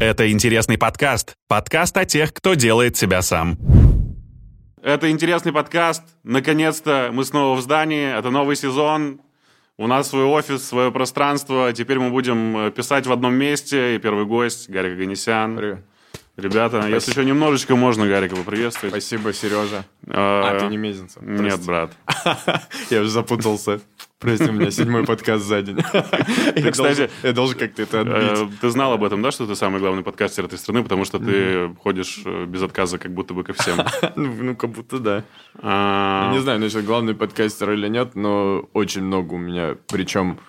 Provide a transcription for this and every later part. Это «Интересный подкаст». Подкаст о тех, кто делает себя сам. Это «Интересный подкаст». Наконец-то мы снова в здании. Это новый сезон. У нас свой офис, свое пространство. Теперь мы будем писать в одном месте. И первый гость — Гарик Оганисян. Привет. Ребята, спасибо. Если еще немножечко можно Гарика поприветствовать. Спасибо, Сережа. Ты не Мезенцев? Нет, брат. Я уже запутался. Прости, у меня 7-й подкаст за день. Я должен как-то это отбить. Ты знал об этом, да, что ты самый главный подкастер этой страны, потому что ты ходишь без отказа как будто бы ко всем? Ну, как будто да. Я не знаю, насчет главный подкастер или нет, но очень много у меня, причем...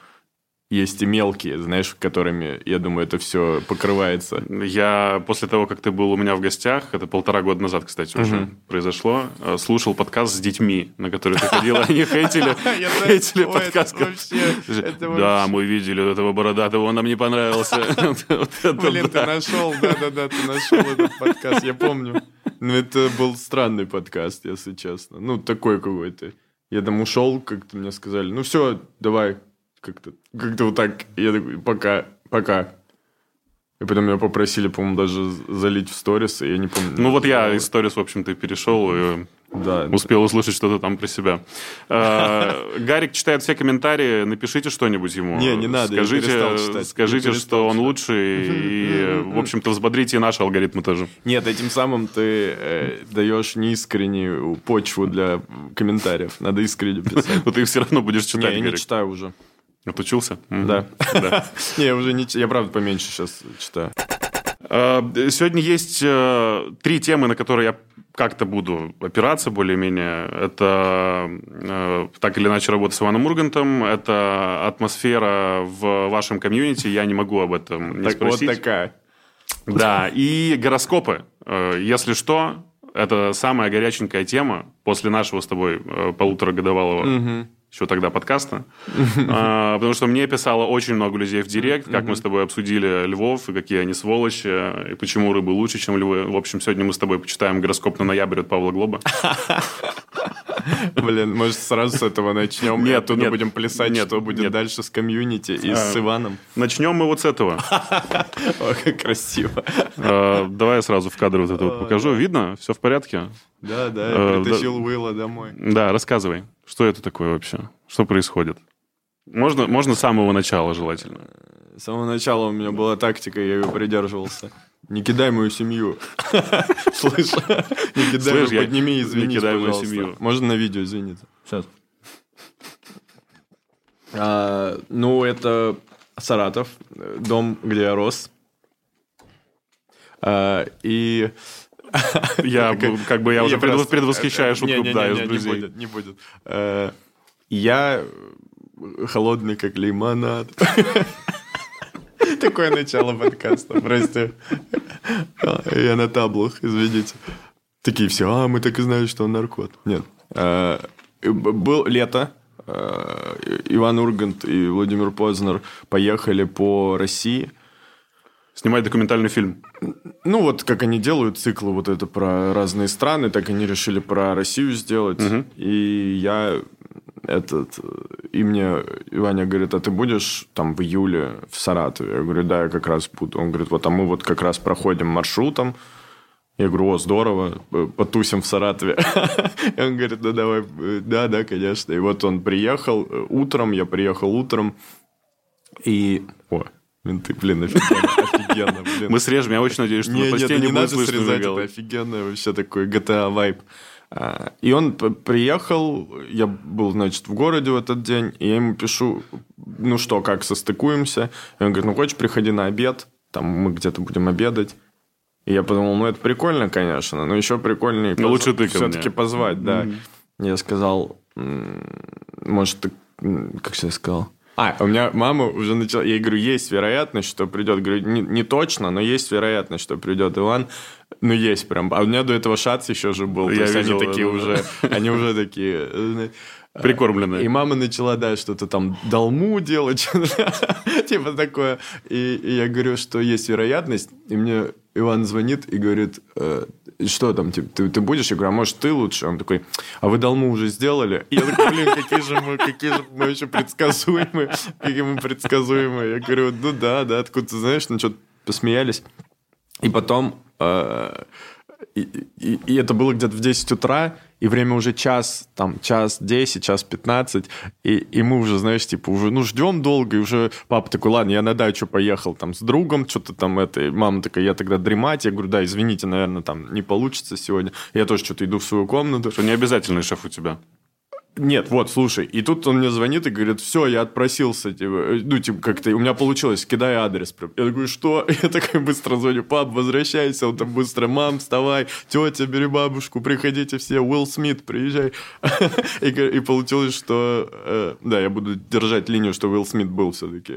Есть и мелкие, знаешь, которыми, я думаю, это все покрывается. Я после того, как ты был у меня в гостях, это 1,5 года назад, кстати, уже произошло, слушал подкаст с детьми, на который ты ходил, они хейтили подкаст. Да, мы видели этого бородатого, он нам не понравился. Блин, ты нашел, да-да-да, ты нашел этот подкаст, я помню. Но это был странный подкаст, если честно. Ну, такой какой-то. Я там ушел, как-то мне сказали, ну все, давай. Как-то вот так, я такой, пока. И потом меня попросили, по-моему, даже залить в сторис, и я не помню. Ну, вот я из сторис, в общем-то, перешел и успел услышать что-то там про себя. Гарик читает все комментарии, напишите что-нибудь ему. Не надо, я перестал читать. Скажите, что он лучший, и, в общем-то, взбодрите и наши алгоритмы тоже. Нет, этим самым ты даешь неискреннюю почву для комментариев. Надо искренне писать. Но ты их все равно будешь читать, Гарик. Я не читаю уже. Отучился? Да. Не, я уже не читаю. Я, правда, поменьше сейчас читаю. Сегодня есть 3 темы, на которые я как-то буду опираться более-менее. Это так или иначе работа с Иваном Ургантом, это атмосфера в вашем комьюнити, я не могу об этом не спросить. Вот такая. Да, и гороскопы. Если что, это самая горяченькая тема после нашего с тобой 1,5-годовалого... еще тогда подкаста, потому что мне писало очень много людей в директ, как мы с тобой обсудили львов, и какие они сволочи, и почему рыбы лучше, чем львы. В общем, сегодня мы с тобой почитаем гороскоп на ноябрь от Павла Глоба. Блин, может, сразу с этого начнем? Нет, оттуда будем плясать, что будет дальше с комьюнити и с Иваном. Начнем мы вот с этого. О, как красиво. Давай я сразу в кадр вот это вот покажу. Видно? Все в порядке? Да, я притащил Уилла домой. Да, рассказывай. Что это такое вообще? Что происходит? Можно с самого начала желательно. С самого начала у меня была тактика, я ее придерживался. Не кидай мою семью. Слышь, не кидай мою, подними, извинись, пожалуйста. Можно на видео, извиниться? Сейчас. Это Саратов, дом, где я рос. И... Я уже предвосхищаю шутку, да, из друзей. Не будет. Я холодный, как лимонад. Такое начало подкаста, прости. Я на таблах, извините. Такие все, мы так и знали, что он наркот. Нет. Было лето. Иван Ургант и Владимир Познер поехали по России. Снимать документальный фильм. Ну, вот как они делают циклы вот это про разные страны, так они решили про Россию сделать. Угу. И мне Иваня говорит, а ты будешь там в июле в Саратове? Я говорю, да, я как раз буду. Он говорит, вот, а мы вот как раз проходим маршрутом. Я говорю, о, здорово, потусим в Саратове. И он говорит, ну, давай, да, конечно. И вот он приехал утром, я приехал утром. И... Менты, блин, офигенно, блин. Мы срежем, я очень надеюсь, что мы почти не будем слышать. Нет, не надо срезать, это офигенно, вообще такой GTA вайб. И он приехал, я был, значит, в городе в этот день, и я ему пишу, ну что, как, состыкуемся? И он говорит, ну хочешь, приходи на обед, там мы где-то будем обедать. И я подумал, ну это прикольно, конечно, но еще прикольнее все-таки позвать, да. Я сказал, может, ты, как сейчас сказал? У меня мама уже начала... Я говорю, есть вероятность, что придет. Говорю, не точно, но есть вероятность, что придет Иван. Ну, есть прям. А у меня до этого шац еще же был. Я видел, они уже такие... Прикормленные. И мама начала, что-то там долму делать. Типа такое. И я говорю, что есть вероятность. И мне Иван звонит и говорит... Что там, типа, ты будешь? Я говорю, а может, ты лучше? Он такой, а вы долму уже сделали? И я такой, блин, какие же мы еще предсказуемые. Я говорю, ну да, откуда ты знаешь, ну что-то посмеялись. И потом... И это было где-то в 10 утра, и время уже час 10, час 15, и мы уже, знаешь, типа, уже, ну, ждем долго, и уже папа такой, ладно, я на дачу поехал там с другом, что-то там это, мама такая, я тогда дремать, я говорю, да, извините, наверное, там не получится сегодня, я тоже что-то иду в свою комнату. Что, не обязательный шеф у тебя? Нет, вот, слушай, и тут он мне звонит и говорит, все, я отпросился, типа, ну, типа, как-то, у меня получилось, кидай адрес. Я такой, что? Я такой быстро звоню, пап, возвращайся, он там быстро, мам, вставай, тетя, бери бабушку, приходите все, Уилл Смит, приезжай. И получилось, что, да, я буду держать линию, что Уилл Смит был все-таки.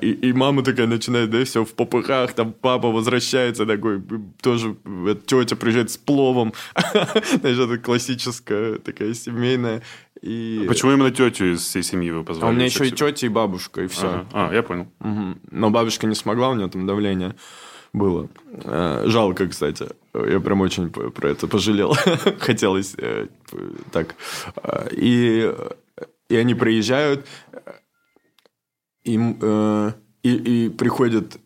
И мама такая начинает, да, все в попыхах, там папа возвращается такой, тоже тетя приезжает с пловом, значит, это классическая такая семейная. И... А почему именно тетю из всей семьи вы позвали? А у меня еще и тетя, и бабушка, и все. Я понял. Угу. Но бабушка не смогла, у нее там давление было. Жалко, кстати. Я прям очень про это пожалел. Хотелось так. И они приезжают... И приходит...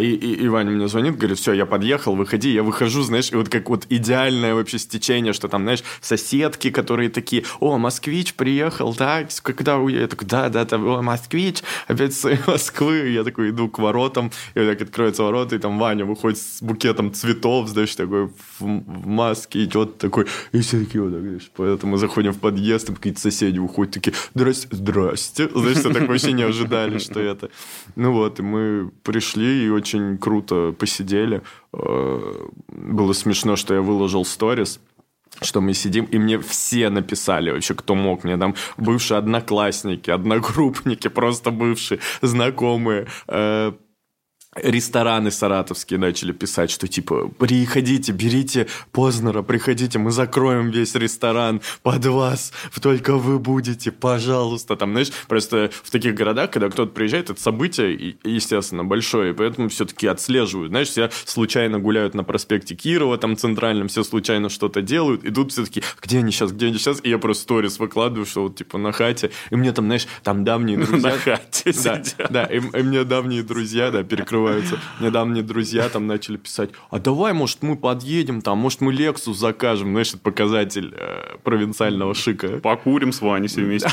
И Ваня мне звонит, говорит, все, я подъехал, выходи, я выхожу, знаешь, и вот как вот идеальное вообще стечение, что там, знаешь, соседки, которые такие, о, москвич приехал, да, когда уедет? Я такой, да, о, москвич, опять с Москвы, я такой иду к воротам, и вот так откроются ворота, и там Ваня выходит с букетом цветов, знаешь, такой в маске идет такой, и все такие вот, знаешь, поэтому мы заходим в подъезд, там какие-то соседи выходят, такие, здрасте, знаешь, все так вообще не ожидали, что это. Ну вот, и мы пришли, и очень круто посидели. Было смешно, что я выложил сторис, что мы сидим, и мне все написали вообще, кто мог. Мне там бывшие одноклассники, одногруппники, просто бывшие, знакомые. Рестораны саратовские начали писать, что типа, приходите, берите Познера, приходите, мы закроем весь ресторан под вас, только вы будете, пожалуйста. Там, знаешь, просто в таких городах, когда кто-то приезжает, это событие, естественно, большое, и поэтому все-таки отслеживают. Знаешь, все случайно гуляют на проспекте Кирова, там центральном, все случайно что-то делают, и тут все-таки, где они сейчас, и я просто сторис выкладываю, что вот типа на хате, и мне там, знаешь, там давние друзья... На хате сидят. Да, и мне давние друзья, да, перекрывают. Недавние друзья там начали писать, а давай, может, мы подъедем, там, может, мы Lexus закажем, знаешь, это показатель провинциального шика. Покурим с Ваней все вместе.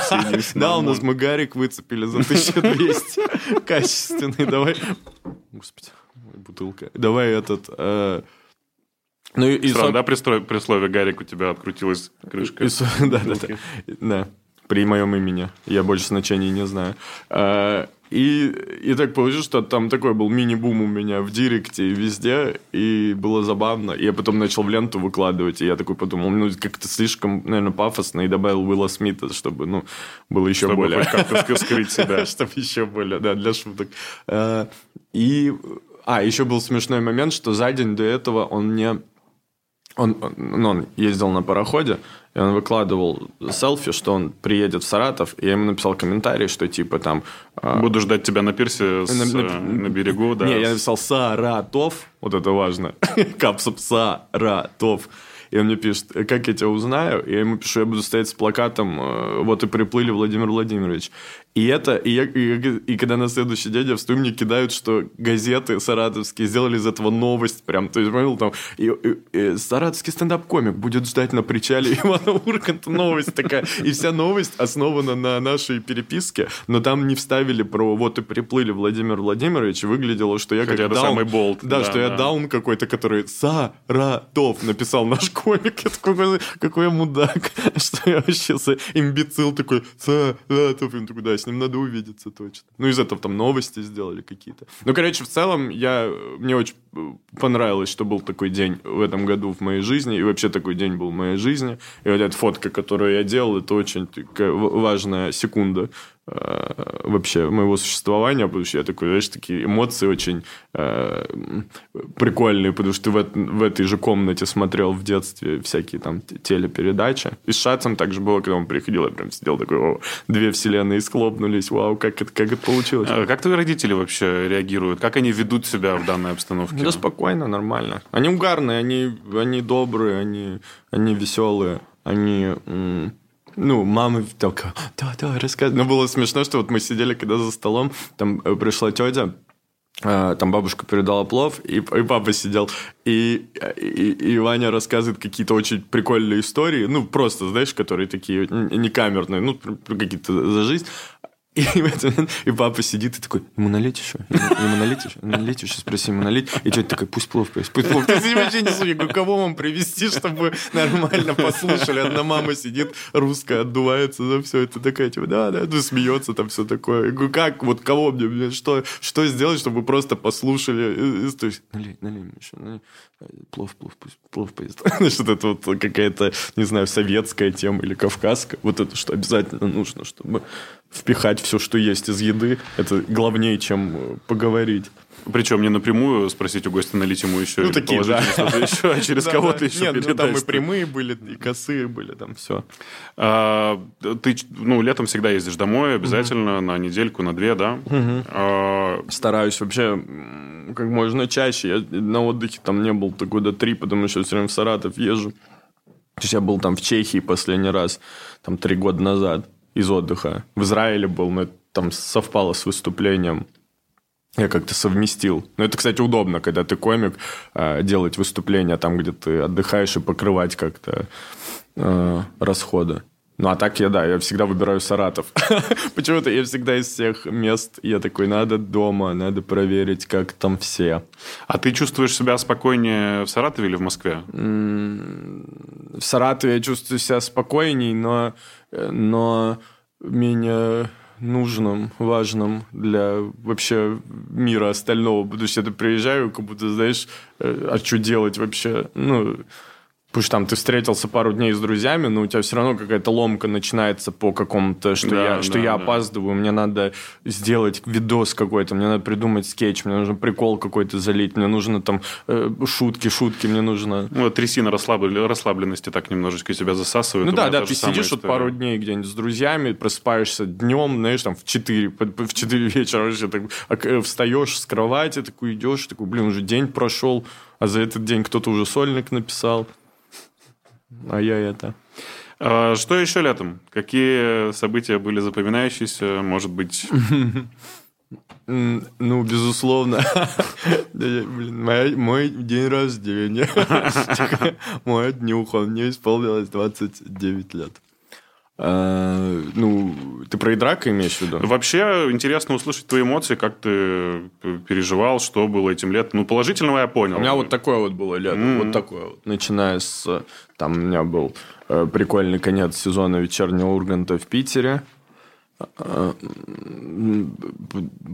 Да, у нас мы Гарик выцепили за 1200, качественный, давай, господи, бутылка, давай этот... Ну и да, при слове Гарик у тебя открутилась крышка. Да, при моем имени, я больше значений не знаю. И так получилось, что там такой был мини-бум у меня в директе и везде, и было забавно. И я потом начал в ленту выкладывать, и я такой подумал, ну, как-то слишком, наверное, пафосно, и добавил Уилла Смита, чтобы, ну, было еще более... Чтобы хоть как-то скрыть себя. Чтобы еще более, да, для шуток. Еще был смешной момент, что за день до этого он мне... Он ездил на пароходе, и он выкладывал селфи, что он приедет в Саратов, и я ему написал комментарий, что типа там... Буду ждать тебя на пирсе на берегу, да. Не, я написал Саратов, вот это важно, капсом Саратов. И он мне пишет, как я тебя узнаю? И я ему пишу, я буду стоять с плакатом, вот и приплыли, Владимир Владимирович. И когда на следующий день я встаю, мне кидают, что газеты саратовские сделали из этого новость прям. То есть, понял, там, саратовский стендап-комик будет ждать на причале Ивана Урганта, новость такая. И вся новость основана на нашей переписке, но там не вставили про вот и приплыли, Владимир Владимирович, и выглядело, что я как даун. Самый болт. Да, что я даун какой-то, который Саратов написал наш комик. Я такой, какой я мудак, что я вообще имбецил такой Саратов. И он такой, да, с ним надо увидеться точно. Ну, из этого там новости сделали какие-то. Ну, короче, в целом, мне очень понравилось, что был такой день в этом году в моей жизни, и вообще такой день был в моей жизни. И вот эта фотка, которую я делал, это очень важная секунда вообще моего существования, потому что я такой, знаешь, такие эмоции очень прикольные, потому что ты в этой же комнате смотрел в детстве всякие там телепередачи. И с Шацем так же было, когда он приходил, я прям сидел такой, о, две вселенные схлопнулись, вау, как это получилось. А как твои родители вообще реагируют? Как они ведут себя в данной обстановке? Да спокойно, нормально. Они угарные, они добрые, они веселые, они... Ну, мама только, да, рассказывай. Но было смешно, что вот мы сидели, когда за столом, там пришла тетя, Там бабушка передала плов, и папа сидел. И Ваня рассказывает какие-то очень прикольные истории. Ну, просто, знаешь, которые такие не камерные, ну, какие-то за жизнь. И в этот момент и папа сидит и такой: ему налить еще? Налить еще? Спроси, ему налить? И тетя такая: пусть плов поест. Пусть плов. Ты вообще не слушай, кого вам привезти, чтобы нормально послушали? Одна мама сидит, русская, отдувается за все это. Такая, типа, да, ну, смеется там все такое. Я говорю: как, вот кого мне, что сделать, чтобы вы просто послушали? То есть, налей еще, налей. Плов поест. Значит, это вот какая-то, не знаю, советская тема или кавказская. Вот это что обязательно нужно, чтобы впихать все, что есть из еды, это главнее, чем поговорить. Причем не напрямую спросить у гостя, налить ему еще, ну, или такие, положить, да, что-то еще, а через кого-то еще передать. Нет, там и прямые были, и косые были, там все. Ты, ну, летом всегда ездишь домой обязательно, на недельку, на две, да? Стараюсь вообще как можно чаще. Я на отдыхе там не был года 3, потому что все время в Саратов езжу. То есть я был там в Чехии последний раз, там 3 года назад. Из отдыха. В Израиле был, но это там совпало с выступлением. Я как-то совместил. Но это, кстати, удобно, когда ты комик, делать выступления там, где ты отдыхаешь, и покрывать как-то расходы. Ну, а так я, да, я всегда выбираю Саратов. Почему-то я всегда из всех мест, я такой: надо дома, надо проверить, как там все. А ты чувствуешь себя спокойнее в Саратове или в Москве? В Саратове я чувствую себя спокойней, но менее нужным, важным для вообще мира остального. Потому что я приезжаю, как будто, знаешь, а что делать вообще? Ну... Потому что там ты встретился пару дней с друзьями, но у тебя все равно какая-то ломка начинается по какому-то, что я опаздываю, мне надо сделать видос какой-то, мне надо придумать скетч, мне нужно прикол какой-то залить, мне нужно там шутки, мне нужно... Ну, трясина расслабленности так немножечко тебя засасывает. Ну да, ты сидишь вот пару дней где-нибудь с друзьями, просыпаешься днем, знаешь, там в 4 вечера вообще так, встаешь с кровати, такой идешь, такой: блин, уже день прошел, а за этот день кто-то уже сольник написал. А я это. Что еще летом? Какие события были запоминающиеся, может быть? Ну, безусловно. Блин, мой день рождения. Мой днюха. Мне исполнилось 29 лет. Ну, ты про Идрака имеешь в виду? Вообще, интересно услышать твои эмоции, как ты переживал, что было этим летом. Ну, положительного я понял. У меня вот такое вот было лето, вот такое вот. Начиная с... Там у меня был прикольный конец сезона «Вечернего Урганта» в Питере.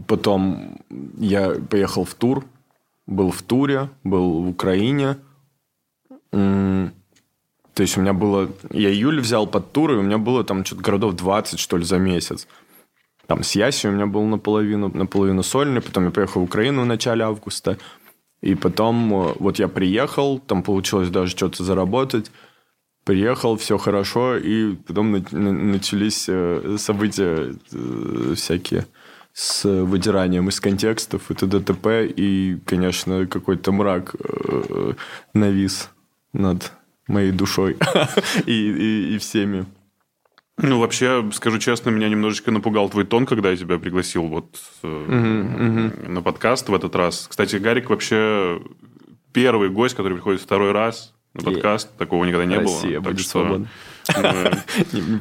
Потом я поехал в тур. Был в туре, был в Украине. То есть у меня было... Я июль взял под тур, и у меня было там что-то городов 20, что ли, за месяц. Там с Ясей у меня был наполовину сольный, потом я поехал в Украину в начале августа, и потом вот я приехал, там получилось даже что-то заработать, приехал, все хорошо, и потом начались события всякие с выдиранием из контекстов, и т.д. и, конечно, какой-то мрак навис над... моей душой и всеми. Ну, вообще, скажу честно, меня немножечко напугал твой тон, когда я тебя пригласил вот на подкаст в этот раз. Кстати, Гарик вообще первый гость, который приходит второй раз на подкаст. Такого никогда не было. Россия будет свободна.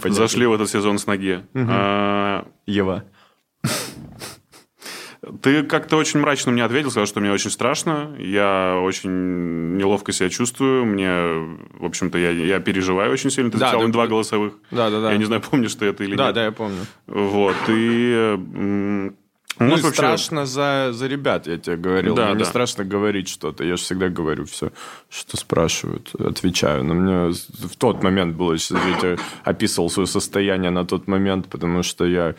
Зашли в этот сезон с ноги. Ева. Ты как-то очень мрачно мне ответил, сказал, что мне очень страшно, я очень неловко себя чувствую, мне, в общем-то, я переживаю очень сильно. Ты записал им 2 голосовых. Да. Я не знаю, помнишь ты это или нет. Да, я помню. Вот, и... Ну, вообще... страшно за ребят, я тебе говорил. Да, мне не страшно говорить что-то. Я же всегда говорю все, что спрашивают, отвечаю. Но мне в тот момент было... Я описывал свое состояние на тот момент, потому что я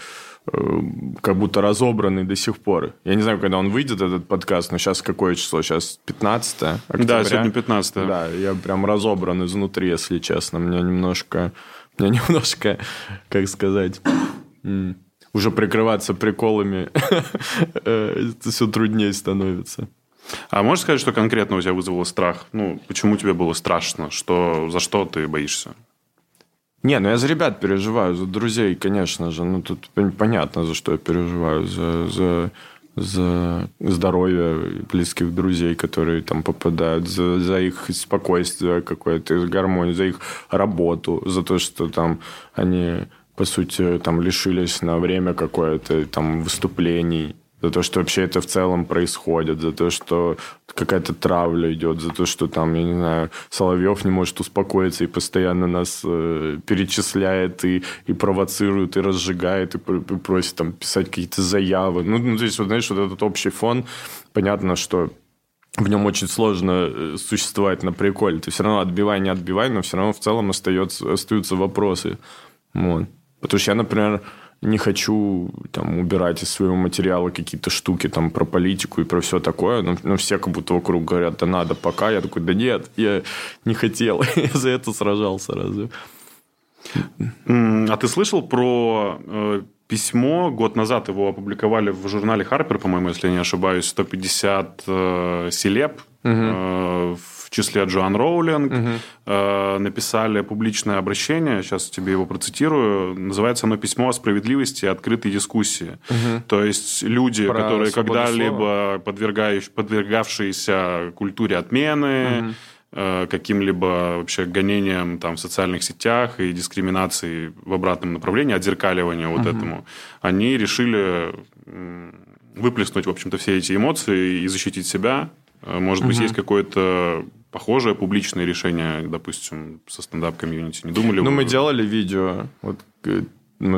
как будто разобранный до сих пор. Я не знаю, когда он выйдет, этот подкаст, но сейчас какое число? Сейчас 15 октября. Да, сегодня 15. Да, я прям разобран изнутри, если честно. Мне немножко, как сказать... Уже прикрываться приколами это все труднее становится. А можешь сказать, что конкретно у тебя вызвало страх? Ну, почему тебе было страшно? За что ты боишься? Не, я за ребят переживаю, за друзей, конечно же. Ну, тут понятно, за что я переживаю. За за здоровье близких друзей, которые там попадают, за их спокойствие какое-то, за гармонию, за их работу, за то, что там они, по сути, там лишились на время какое-то там выступлений, за то, что вообще это в целом происходит, за то, что какая-то травля идет, за то, что там, я не знаю, Соловьев не может успокоиться и постоянно нас перечисляет и провоцирует, и разжигает, и просит там писать какие-то заявы. Ну, здесь, вот, знаешь, вот этот общий фон, понятно, что в нем очень сложно существовать на приколе. Ты все равно отбивай, не отбивай, но все равно в целом остаются вопросы. Вот. Потому что я, например, не хочу там убирать из своего материала какие-то штуки там про политику и про все такое. Но все как будто вокруг говорят, да надо пока. Я такой, да нет, я не хотел. Я за это сражался разве. А ты слышал про письмо? Год назад его опубликовали в журнале Харпер, по-моему, если я не ошибаюсь, 150 селеб в числе Джоан Роулинг. Написали публичное обращение, сейчас тебе его процитирую, называется оно «Письмо о справедливости и открытой дискуссии». То есть люди, которые когда-либо подвергавшиеся культуре отмены, каким-либо вообще гонением там, в социальных сетях и дискриминации в обратном направлении, отзеркаливанию вот этому, они решили выплеснуть, в общем-то, все эти эмоции и защитить себя. Может быть, есть какое-то похожее публичное решение, допустим, со стендап-комьюнити? Не думали вы? Ну, мы делали видео, вот,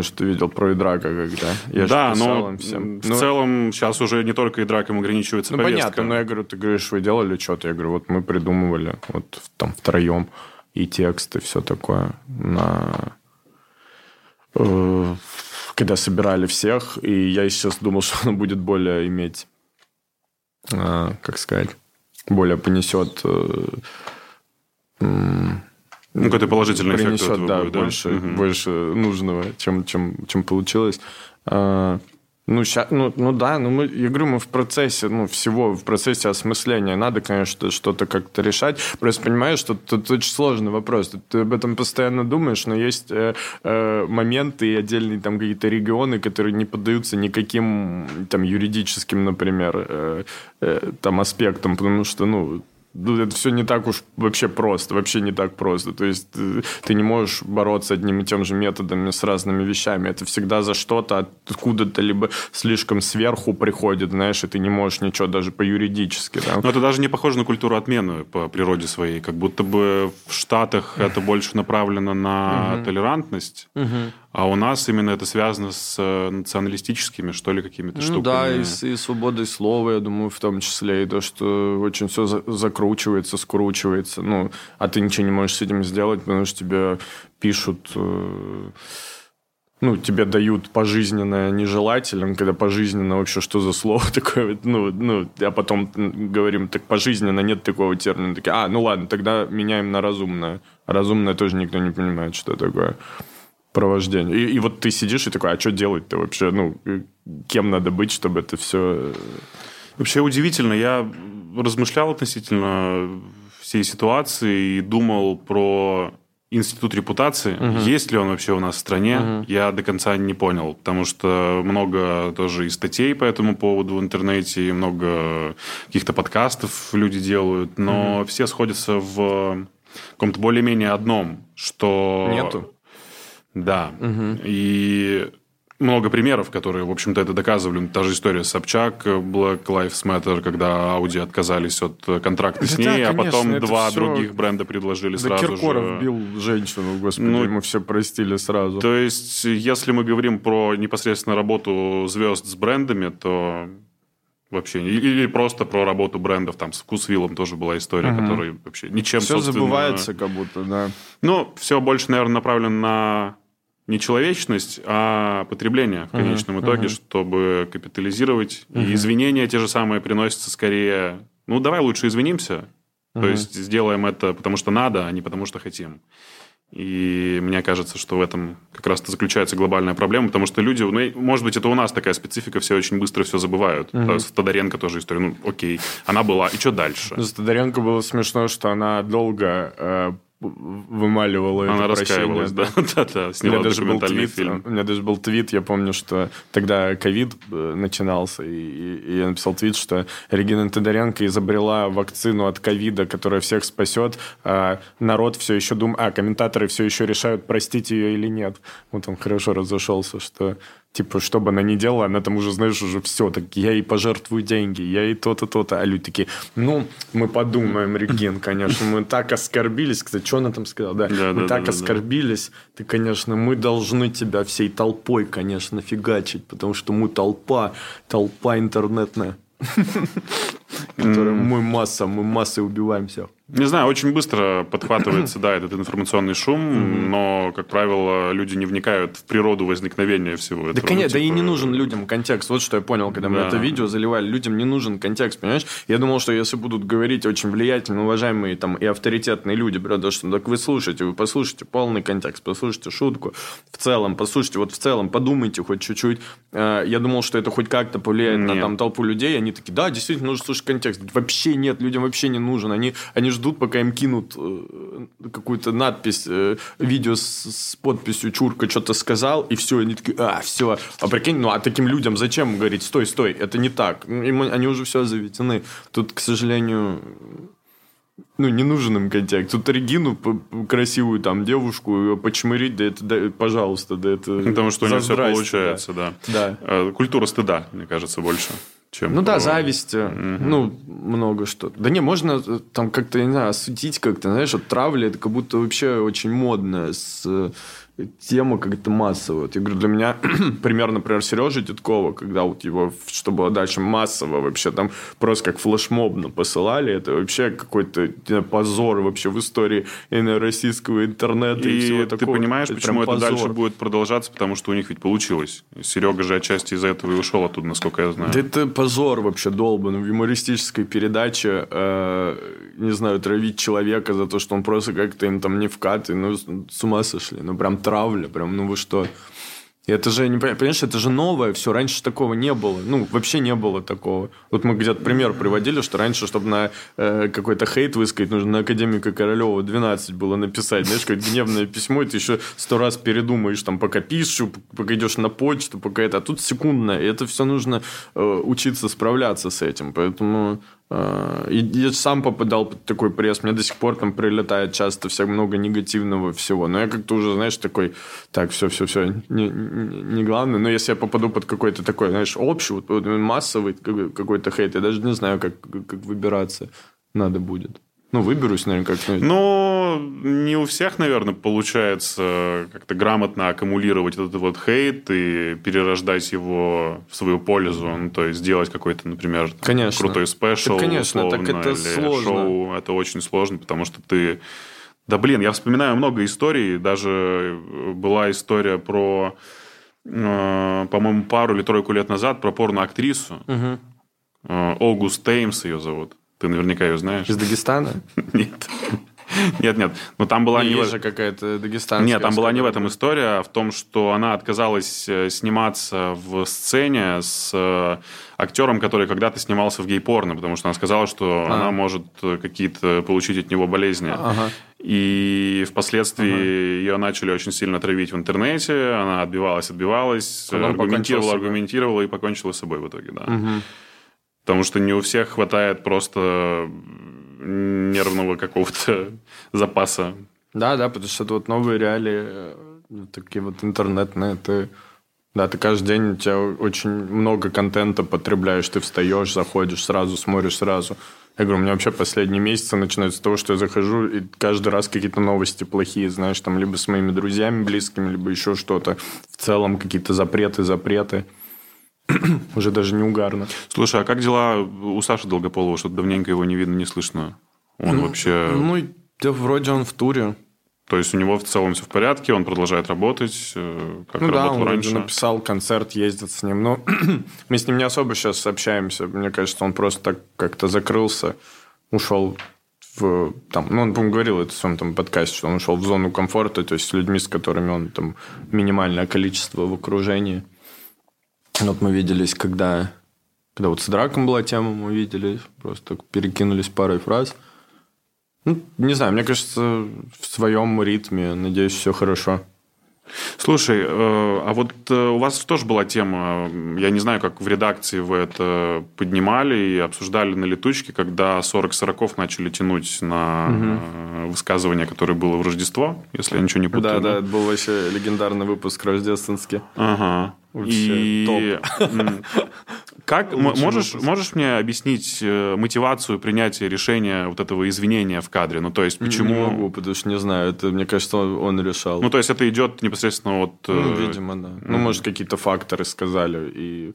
что ты видел про Идрака когда. Я да, но в целом сейчас уже не только Идраком ограничивается повестка. Понятно, но я говорю, ты говоришь, вы делали что-то? Я говорю, вот мы придумывали вот там втроем и текст, и все такое. Когда собирали всех, и я сейчас думал, что оно будет более иметь... как сказать, более понесет... какой-то положительный эффект от этого будет, да? больше нужного, чем получилось. Я говорю, мы в процессе, всего, в процессе осмысления. Надо, конечно, что-то как-то решать. Просто понимаешь, что это очень сложный вопрос. Ты об этом постоянно думаешь, но есть моменты и отдельные там какие-то регионы, которые не поддаются никаким там юридическим, например, там аспектам, потому что, это все не так уж вообще не так просто. То есть, ты не можешь бороться одним и тем же методами с разными вещами. Это всегда за что-то откуда-то либо слишком сверху приходит, знаешь, и ты не можешь ничего даже по-юридически. Да? Но это даже не похоже на культуру отмены по природе своей. Как будто бы в Штатах это больше направлено на толерантность, а у нас именно это связано с националистическими, что ли, какими-то штуками. Да, и свободой слова, я думаю, в том числе. И то, что очень все закручивается, скручивается. А ты ничего не можешь с этим сделать, потому что тебе пишут... тебе дают пожизненное нежелателям, когда пожизненно вообще что за слово такое? А потом говорим, так пожизненно нет такого термина. Такие, ладно, тогда меняем на разумное. Разумное тоже никто не понимает, что такое. Провождение. И вот ты сидишь и такой, а что делать-то вообще? Кем надо быть, чтобы это все... Вообще удивительно. Я размышлял относительно всей ситуации и думал про институт репутации. Есть ли он вообще у нас в стране? Я до конца не понял, потому что много тоже и статей по этому поводу в интернете, и много каких-то подкастов люди делают, но все сходятся в каком-то более-менее одном, что... Нету? Да. И... много примеров, которые, в общем-то, это доказывали. Та же история с Собчак, Black Lives Matter, когда Audi отказались от контракта с ней, конечно, а потом два других бренда предложили сразу же. Да Киркоров бил женщину, господи, ему все простили сразу. То есть, если мы говорим про непосредственно работу звезд с брендами, то вообще... Или просто про работу брендов. Там с Вкусвиллом тоже была история, которая вообще ничем, все собственно... Все забывается как будто, да. Все больше, наверное, направлено на... не человечность, а потребление в конечном итоге, чтобы капитализировать. И извинения те же самые приносятся скорее... давай лучше извинимся, то есть сделаем это потому что надо, а не потому что хотим. И мне кажется, что в этом как раз-то заключается глобальная проблема, потому что люди... может быть, это у нас такая специфика, все очень быстро все забывают. С Тодоренко тоже история. Окей, она была, и что дальше? С Тодоренко было смешно, что она долго... вымаливала это прощение. Она раскаивалась, да, сняла документальный фильм. У меня даже был твит, я помню, что тогда ковид начинался, и я написал твит, что Регина Тодоренко изобрела вакцину от ковида, которая всех спасет, а народ все еще думает... А, комментаторы все еще решают, простить ее или нет. Вот он хорошо разошелся, что... Типа, что бы она ни делала, она там уже, знаешь, уже все. Так я ей пожертвую деньги, я ей то-то, то-то. А люди такие, ну, мы подумаем, Регин, конечно. Мы так оскорбились. Кстати, что она там сказала? Да, да, мы так оскорбились. Ты, конечно, мы должны тебя всей толпой, конечно, фигачить. Потому что мы толпа. Толпа интернетная. Которая мы массой убиваем всех. Не знаю, очень быстро подхватывается, да, этот информационный шум, но, как правило, люди не вникают в природу возникновения всего этого. Да, конечно, да и не нужен людям контекст. Вот что я понял, когда мы это видео заливали. Людям не нужен контекст, понимаешь? Я думал, что если будут говорить очень влиятельные, уважаемые там, и авторитетные люди, потому что так вы слушаете, вы послушайте полный контекст, послушайте шутку в целом, послушайте вот в целом, подумайте хоть чуть-чуть. Я думал, что это хоть как-то повлияет на там, толпу людей. Они такие, да, действительно, нужно слушать контекст. Вообще нет, людям вообще не нужен. Они ждут, пока им кинут какую-то надпись, видео с подписью «Чурка что-то сказал», и все, они такие, а, все. А прикинь, ну, а таким людям зачем говорить, стой, стой, это не так. Им, они уже все заведены. Тут, к сожалению... Ну, не нужен им контекст. Тут Регину, красивую там девушку, почмырить, да это, да, пожалуйста, да это... Потому что у нее все получается, да. Культура стыда, мне кажется, больше, чем... Ну, да, зависть, ну, много что. Да не, можно там как-то, не знаю, осудить как-то, знаешь, вот травля, это как будто вообще очень модная тема как-то массовая. Вот я говорю, для меня пример, например, Сережи Дедкова, когда вот его, что было дальше, массово вообще там просто как флешмобно посылали, это вообще какой-то позор вообще в истории российского интернета и всего такого. И ты понимаешь, это почему это дальше будет продолжаться, потому что у них ведь получилось. Серега же отчасти из-за этого и ушел оттуда, насколько я знаю. Да это позор вообще долбанный. В юмористической передаче, не знаю, травить человека за то, что он просто как-то им там не в кат, и, ну, с ума сошли. Ну, прям травля, прям, ну вы что? Это же, не, понимаешь, это же новое все. Раньше такого не было. Ну, вообще не было такого. Вот мы где-то пример приводили, что раньше, чтобы на какой-то хейт высказать, нужно на академика Королева 12 было написать. Знаешь, какое-то гневное письмо, и ты еще 100 раз передумаешь, там, пока пишешь, пока идешь на почту, пока это... А тут секундное. И это все нужно учиться справляться с этим. Поэтому... Я сам попадал под такой пресс. Мне до сих пор там прилетает часто всяко много негативного всего. Но я как-то уже, знаешь, такой, так, все, не главное. Но если я попаду под какой-то такой, знаешь, общий, массовый какой-то хейт, я даже не знаю, как выбираться надо будет. Ну, выберусь, наверное, как-нибудь. Но не у всех, наверное, получается как-то грамотно аккумулировать этот вот хейт и перерождать его в свою пользу. Ну, то есть, сделать какой-то, например, конечно, крутой спешл, конечно, условно, так это или сложно. Шоу. Это очень сложно, потому что ты... Да, блин, я вспоминаю много историй. Даже была история про, по-моему, 2 или 3 лет назад про порно-актрису. Угу. August Ames ее зовут. Ты наверняка ее знаешь. Из Дагестана? Нет. Нет. Но там была... Есть же какая-то дагестанская... Нет, там была не в этом история, а в том, что она отказалась сниматься в сцене с актером, который когда-то снимался в гей-порно, потому что она сказала, что она может какие-то получить от него болезни. И впоследствии ее начали очень сильно травить в интернете, она отбивалась, аргументировала и покончила с собой в итоге, да. Потому что не у всех хватает просто нервного какого-то запаса. Да, потому что это вот новые реалии, такие вот интернетные. Ты каждый день, у тебя очень много контента потребляешь. Ты встаешь, заходишь сразу, смотришь сразу. Я говорю, у меня вообще последние месяцы начинаются с того, что я захожу, и каждый раз какие-то новости плохие, знаешь, там либо с моими друзьями близкими, либо еще что-то. В целом какие-то запреты. Уже даже не угарно. Слушай, а как дела у Саши Долгополова? Что-то давненько его не видно, не слышно. Он вообще... Ну, да, вроде он в туре. То есть у него в целом все в порядке, он продолжает работать, как работал раньше? Он написал концерт, ездит с ним. Но мы с ним не особо сейчас общаемся. Мне кажется, он просто так как-то закрылся, ушел в... Там, ну, он, по-моему, говорил это в своем там подкасте, что он ушел в зону комфорта, то есть с людьми, с которыми он там минимальное количество в окружении. Вот мы виделись, когда вот с Идраком была тема, мы виделись, просто перекинулись парой фраз. Ну, не знаю, мне кажется, в своем ритме, надеюсь, все хорошо. Слушай, а вот у вас тоже была тема, я не знаю, как в редакции вы это поднимали и обсуждали на летучке, когда 40-40-ов начали тянуть на высказывание, которое было в Рождество, если я ничего не путаю. Да, это был вообще легендарный выпуск рождественский. Ага. И как можешь мне объяснить мотивацию принятия решения вот этого изменения в кадре? Ну, то есть, почему... Не могу, потому что не знаю. Это, мне кажется, он решал. Ну, то есть, это идет непосредственно от... Ну, видимо, да. Ну, может, какие-то факторы сказали, и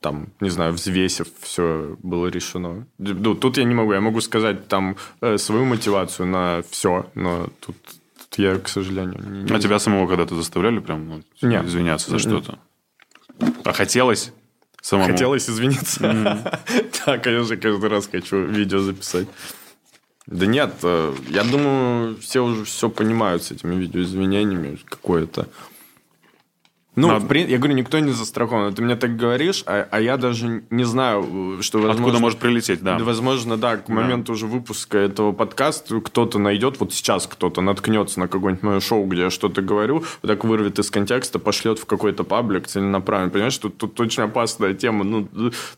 там, не знаю, взвесив, все было решено. Ну, тут я не могу. Я могу сказать там свою мотивацию на все, но тут я, к сожалению... А тебя самого когда-то заставляли прям извиняться за что-то? А хотелось самому? Хотелось извиниться. Да, конечно, каждый раз хочу видео записать. Да нет, я думаю, все уже все понимают с этими видеоизвинениями какое-то. Ну, я говорю, никто не застрахован. Ты мне так говоришь, а я даже не знаю, что... Возможно, откуда может прилететь, да. Возможно, да, к моменту уже выпуска этого подкаста кто-то найдет, вот сейчас кто-то наткнется на какое-нибудь мое шоу, где я что-то говорю, вот так вырвет из контекста, пошлет в какой-то паблик целенаправленно. Понимаешь, тут очень опасная тема. Ну,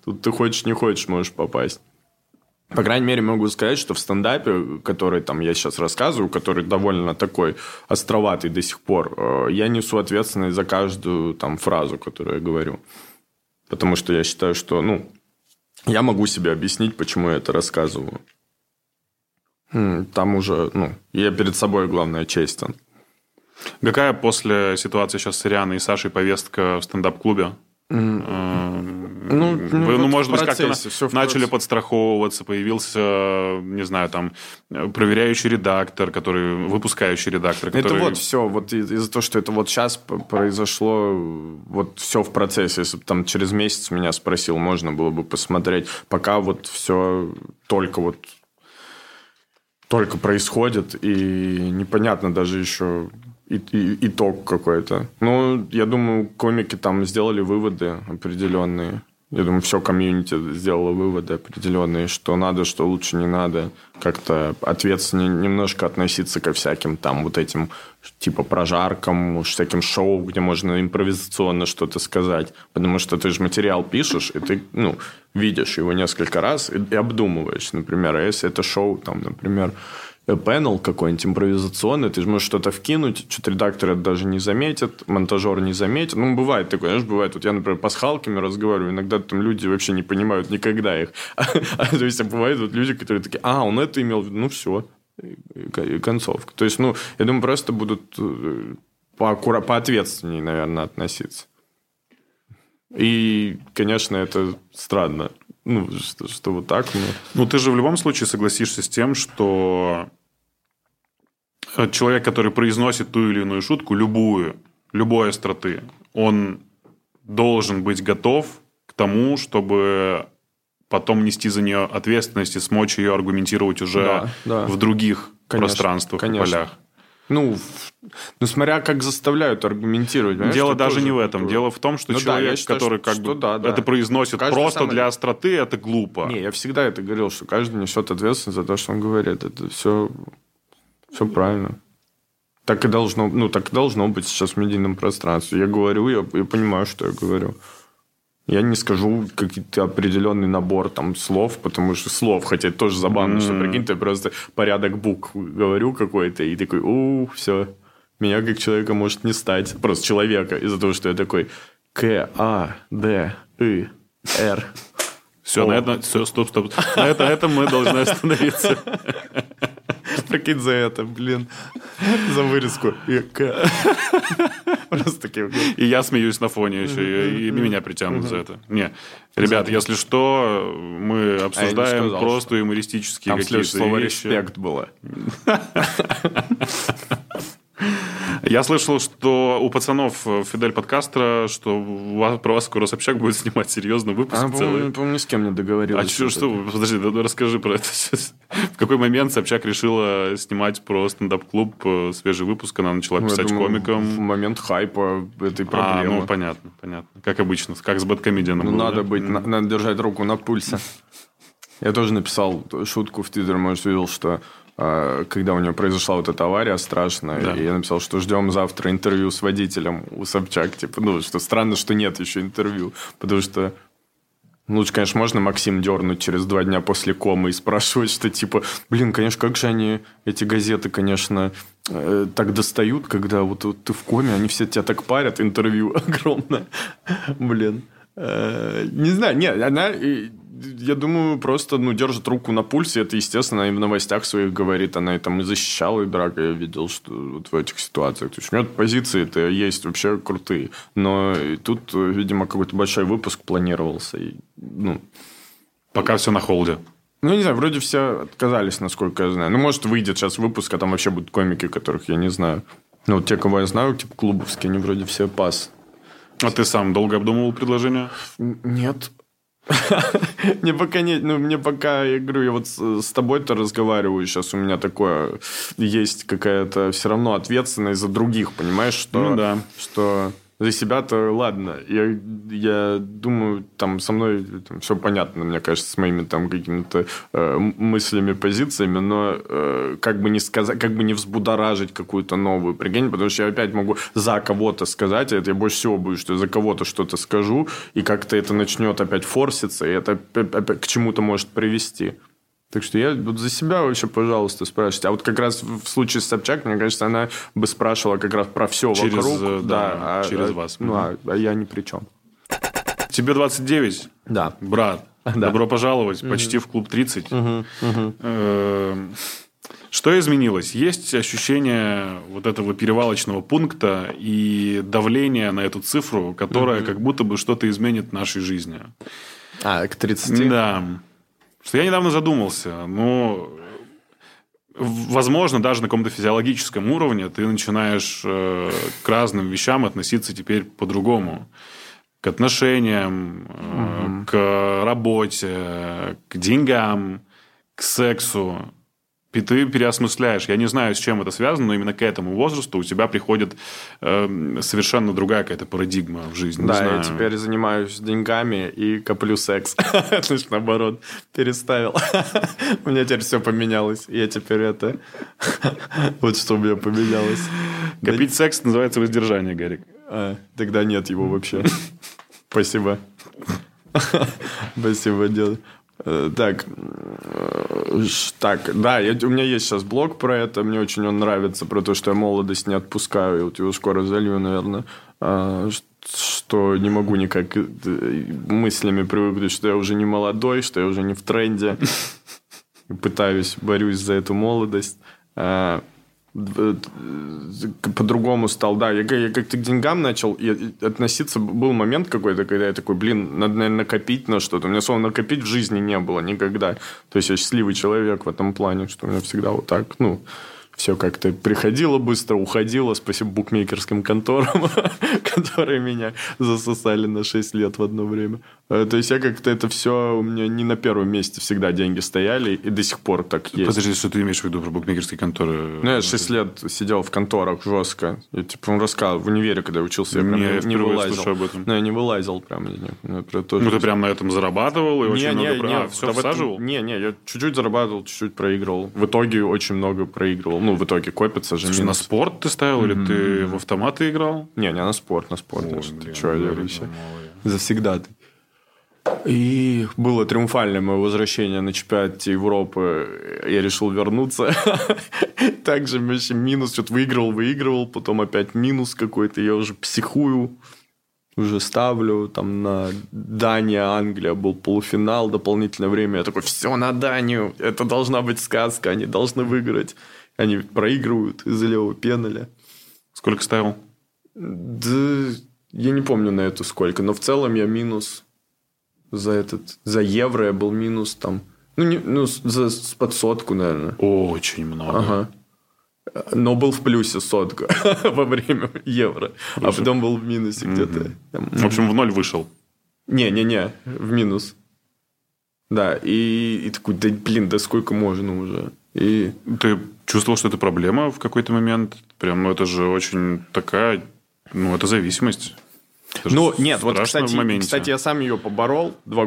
тут ты хочешь, не хочешь, можешь попасть. По крайней мере, могу сказать, что в стендапе, который там я сейчас рассказываю, который довольно такой островатый до сих пор, я несу ответственность за каждую там фразу, которую я говорю. Потому что я считаю, что я могу себе объяснить, почему я это рассказываю. Там уже, я перед собой, главное, честен. Какая после ситуации сейчас с Ирианой и Сашей повестка в стендап-клубе? Вы, может быть, как-то начали подстраховываться, появился, не знаю, там, проверяющий редактор, выпускающий редактор. Который... Это вот все, вот из-за того, что это вот сейчас произошло, вот все в процессе. Если бы там через месяц меня спросил, можно было бы посмотреть. Пока вот все только происходит, и непонятно даже еще... итог какой-то. Ну, я думаю, комики там сделали выводы определенные. Я думаю, все комьюнити сделало выводы определенные, что надо, что лучше не надо. Как-то ответственно немножко относиться ко всяким там вот этим типа прожаркам, всяким шоу, где можно импровизационно что-то сказать. Потому что ты же материал пишешь, и ты, видишь его несколько раз и обдумываешь. Например, если это шоу, там, например... панел какой-нибудь импровизационный, ты же можешь что-то вкинуть, что-то редактор это даже не заметит, монтажер не заметит. Ну, бывает такое, знаешь, бывает. Вот я, например, пасхалками разговариваю, иногда там люди вообще не понимают никогда их. То есть, бывают вот люди, которые такие, он это имел в виду, все, и концовка. То есть, я думаю, просто будут поответственнее, наверное, относиться. И, конечно, это странно. Что вот так. Ну, ты же в любом случае согласишься с тем, что человек, который произносит ту или иную шутку, любой остроты, он должен быть готов к тому, чтобы потом нести за нее ответственность и смочь ее аргументировать уже в других пространствах и полях. Ну, смотря как заставляют аргументировать. Дело даже не в этом. Такое. Дело в том, что человек, я считаю, который это произносит каждый просто для остроты, это глупо. Не, я всегда это говорил, что каждый несет ответственность за то, что он говорит. Это все правильно. Так и должно быть сейчас в медийном пространстве. Я говорю, я понимаю, что я говорю. Я не скажу какой-то определенный набор там слов, потому что слов, хотя это тоже забавно, что, прикинь, ты просто порядок букв говорю какой-то, и такой, все, меня как человека может не стать. Просто человека, из-за того, что я такой К-А-Д-И-Р. Все, стоп. На этом мы должны остановиться. Прикинь, за это, за вырезку. Просто такие. И я смеюсь на фоне еще, и меня притянут за это. Не, ребят, если что, мы обсуждаем просто юмористические какие-то вещи. Там слово «респект» было. Я слышал, что у пацанов Фидель подкаста, что про вас скоро Собчак будет снимать серьезный выпуск целый. По-моему, ни с кем не договорился. Подожди, расскажи про это сейчас. В какой момент Собчак решила снимать про стендап-клуб свежий выпуск? Она начала писать комикам. В момент хайпа этой проблемы. Понятно. Как обычно, как с бэдкомедианом. Надо держать руку на пульсе. Я тоже написал шутку в Твиттере, может, видел, что когда у него произошла вот эта авария страшная, да. И я написал, что ждем завтра интервью с водителем у Собчак. Типа, ну, что странно, что нет еще интервью, потому что... Ну, лучше, конечно, можно Максим дернуть через 2 дня после комы и спрашивать, что типа, блин, конечно, как же они, эти газеты, конечно, так достают, когда вот ты в коме, они все тебя так парят, интервью огромное. Блин. Не знаю, нет, она, я думаю, просто, ну, держит руку на пульсе, это, естественно, она и в новостях своих говорит, она и там и защищала Идрака, я видел, что вот в этих ситуациях. То есть у нее позиции-то есть вообще крутые, но тут, видимо, какой-то большой выпуск планировался, и, ну... Пока все на холде. Ну, не знаю, вроде все отказались, насколько я знаю. Ну, может, выйдет сейчас выпуск, а там вообще будут комики, которых я не знаю. Ну, вот те, кого я знаю, типа клубовские, они вроде все пас. А ты сам долго обдумывал предложение? Нет. Мне пока нет. Ну, мне пока, я говорю, я вот с тобой-то разговариваю. Сейчас у меня такое... Есть какая-то все равно ответственность за других, понимаешь? Что за себя-то ладно. Я думаю, там со мной там, все понятно, мне кажется, с моими там какими-то мыслями, позициями, но как бы не сказать, как бы не взбудоражить какую-то новую, прикинь, потому что я опять могу за кого-то сказать, а это я больше всего боюсь, что я за кого-то что-то скажу, и как-то это начнет опять форситься, и это опять к чему-то может привести. Так что я вот за себя вообще, пожалуйста, спрашивайте. А вот как раз в случае с Собчак, мне кажется, она бы спрашивала как раз про все через, вокруг. Да, через вас. Ну, а я ни при чем. Тебе 29? Да. Брат, да. Добро пожаловать. Угу. Почти в клуб 30. Угу. Что изменилось? Есть ощущение вот этого перевалочного пункта и давления на эту цифру, которая как будто бы что-то изменит в нашей жизни. К 30? Да. Что я недавно задумался, но, возможно, даже на каком-то физиологическом уровне ты начинаешь к разным вещам относиться теперь по-другому. К отношениям, к работе, к деньгам, к сексу. И ты переосмысляешь. Я не знаю, с чем это связано, но именно к этому возрасту у тебя приходит совершенно другая какая-то парадигма в жизни. Да, я теперь занимаюсь деньгами и коплю секс. Слышь, наоборот, переставил. У меня теперь все поменялось. Я теперь это... Вот что у меня поменялось. Копить секс называется воздержание, Гарик. Тогда нет его вообще. Спасибо. Спасибо, дед. Так, да, у меня есть сейчас блог про это, мне очень он нравится, про то, что я молодость не отпускаю, и вот его скоро залью, наверное, что не могу никак мыслями привыкнуть, что я уже не молодой, что я уже не в тренде, пытаюсь, борюсь за эту молодость. По-другому стал, да, я как-то к деньгам начал относиться, был момент какой-то, когда я такой, блин, надо, наверное, накопить на что-то, у меня слова накопить в жизни не было никогда, то есть я счастливый человек в этом плане, что у меня всегда вот так, ну, все как-то приходило быстро, уходило, спасибо букмекерским конторам, которые меня засосали на 6 лет в одно время. То есть я как-то это все, у меня не на первом месте всегда деньги стояли, и до сих пор так есть. Подожди, что ты имеешь в виду про букмекерские конторы? Ну, я 6 лет сидел в конторах жестко. Я, типа, он рассказывал, в универе, когда учился, я прям не вылазил. Я не вылазил прям из них. Ну, ты прям на этом зарабатывал и очень много все всаживал? Не, я чуть-чуть зарабатывал, чуть-чуть проигрывал. В итоге очень много проигрывал. Ну, в итоге копится же. Слушай, на спорт ты ставил или ты в автоматы играл? Не на спорт. Что я вообще? Завсегдатый. И было триумфальное мое возвращение на чемпионате Европы. Я решил вернуться. Также минус, что-то выигрывал, потом опять минус какой-то. Я уже психую, уже ставлю. Там на Дания, Англия был полуфинал, дополнительное время. Я такой, все на Данию, это должна быть сказка, они должны выиграть. Они проигрывают из-за левого пенали. Сколько ставил? Да, я не помню на эту сколько, но в целом я минус за евро я был минус там. За под 100, наверное. Очень много. Ага. Но был в плюсе 100 во время евро. А потом был в минусе где-то. В общем, в ноль вышел. Не, в минус. Да, и такой, да блин, да сколько можно уже. И ты чувствовал, что это проблема в какой-то момент? Прям, ну, это же очень такая... Ну, это зависимость. Ну, нет, вот, кстати, я сам ее поборол 3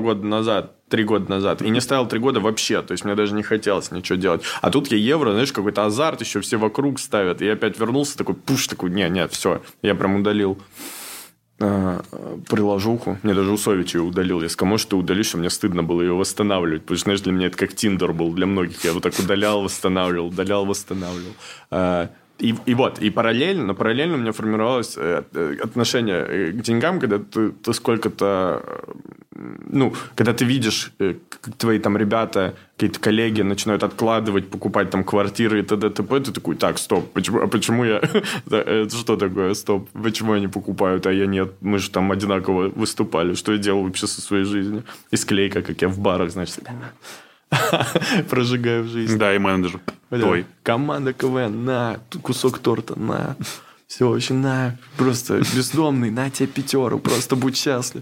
года назад, и не ставил 3 года вообще, то есть мне даже не хотелось ничего делать. А тут я евро, знаешь, какой-то азарт, еще все вокруг ставят, и я опять вернулся, такой, не, все, я прям удалил приложуху, мне даже Усович ее удалил, я сказал, может, ты удалишь, а мне стыдно было ее восстанавливать, потому что, знаешь, для меня это как Тиндер был, для многих, я вот так удалял, восстанавливал. И параллельно у меня формировалось отношение к деньгам, когда ты сколько-то... Ну, когда ты видишь, как твои там ребята, какие-то коллеги начинают откладывать, покупать там квартиры и т.д. т.п., ты такой, так, стоп, почему я... Это что такое? Стоп, почему они покупают, а я нет? Мы же там одинаково выступали. Что я делал вообще со своей жизнью? И склейка, как я в барах, значит, прожигаю в жизнь. Да, и менеджер. Твой. Команда КВН, на, кусок торта, на. Все, вообще, на. Просто бездомный, на тебе пятеру, просто будь счастлив.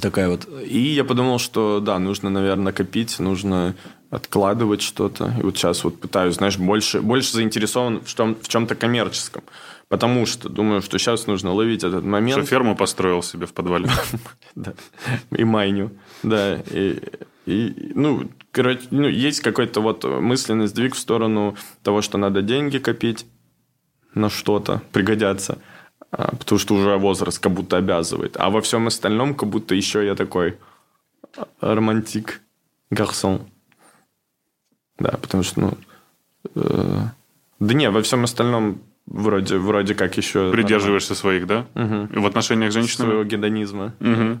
Такая вот. И я подумал, что да, нужно, наверное, копить, нужно откладывать что-то. И вот сейчас вот пытаюсь, знаешь, больше заинтересован в чем-то коммерческом. Потому что думаю, что сейчас нужно ловить этот момент. Что ферму построил себе в подвале. И майню. Да. И, ну, короче, есть какой-то вот мысленный сдвиг в сторону того, что надо деньги копить на что-то, пригодятся. Потому что уже возраст как будто обязывает. А во всем остальном как будто еще я такой романтик, гарсон. Да, потому что, да не, во всем остальном вроде как еще... Придерживаешься своих, да? Угу. В отношениях с женщинами? Своего гедонизма. Угу.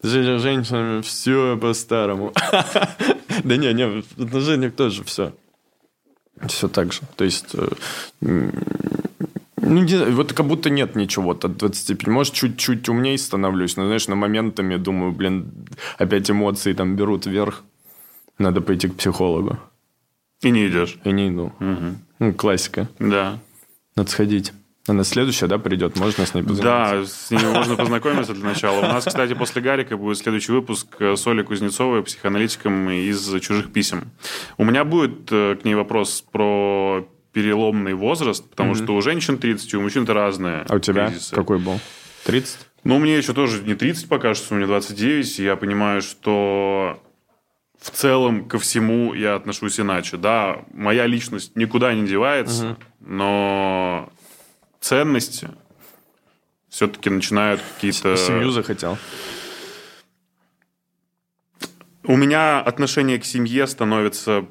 С женщинами все по-старому. Да не, в отношениях тоже все. Все так же. То есть... вот как будто нет ничего от 25. Может, чуть-чуть умнее становлюсь, но, знаешь, на моментами думаю, опять эмоции там берут вверх. Надо пойти к психологу. И не идешь. И не иду. Угу. Ну, классика. Да. Надо сходить. Она следующая, да, придет? Можно с ней познакомиться? Да, с ней можно познакомиться для начала. У нас, кстати, после Гарика будет следующий выпуск с Олей Кузнецовой, психоаналитиком из «Чужих писем». У меня будет к ней вопрос про переломный возраст, потому что у женщин 30, у мужчин это разное. А у тебя кризисы. Какой был? 30? Ну, мне еще тоже не 30 пока что, мне 29, и я понимаю, что... В целом ко всему я отношусь иначе. Да, моя личность никуда не девается, но ценности все-таки начинают какие-то... Семью захотел. У меня отношение к семье становится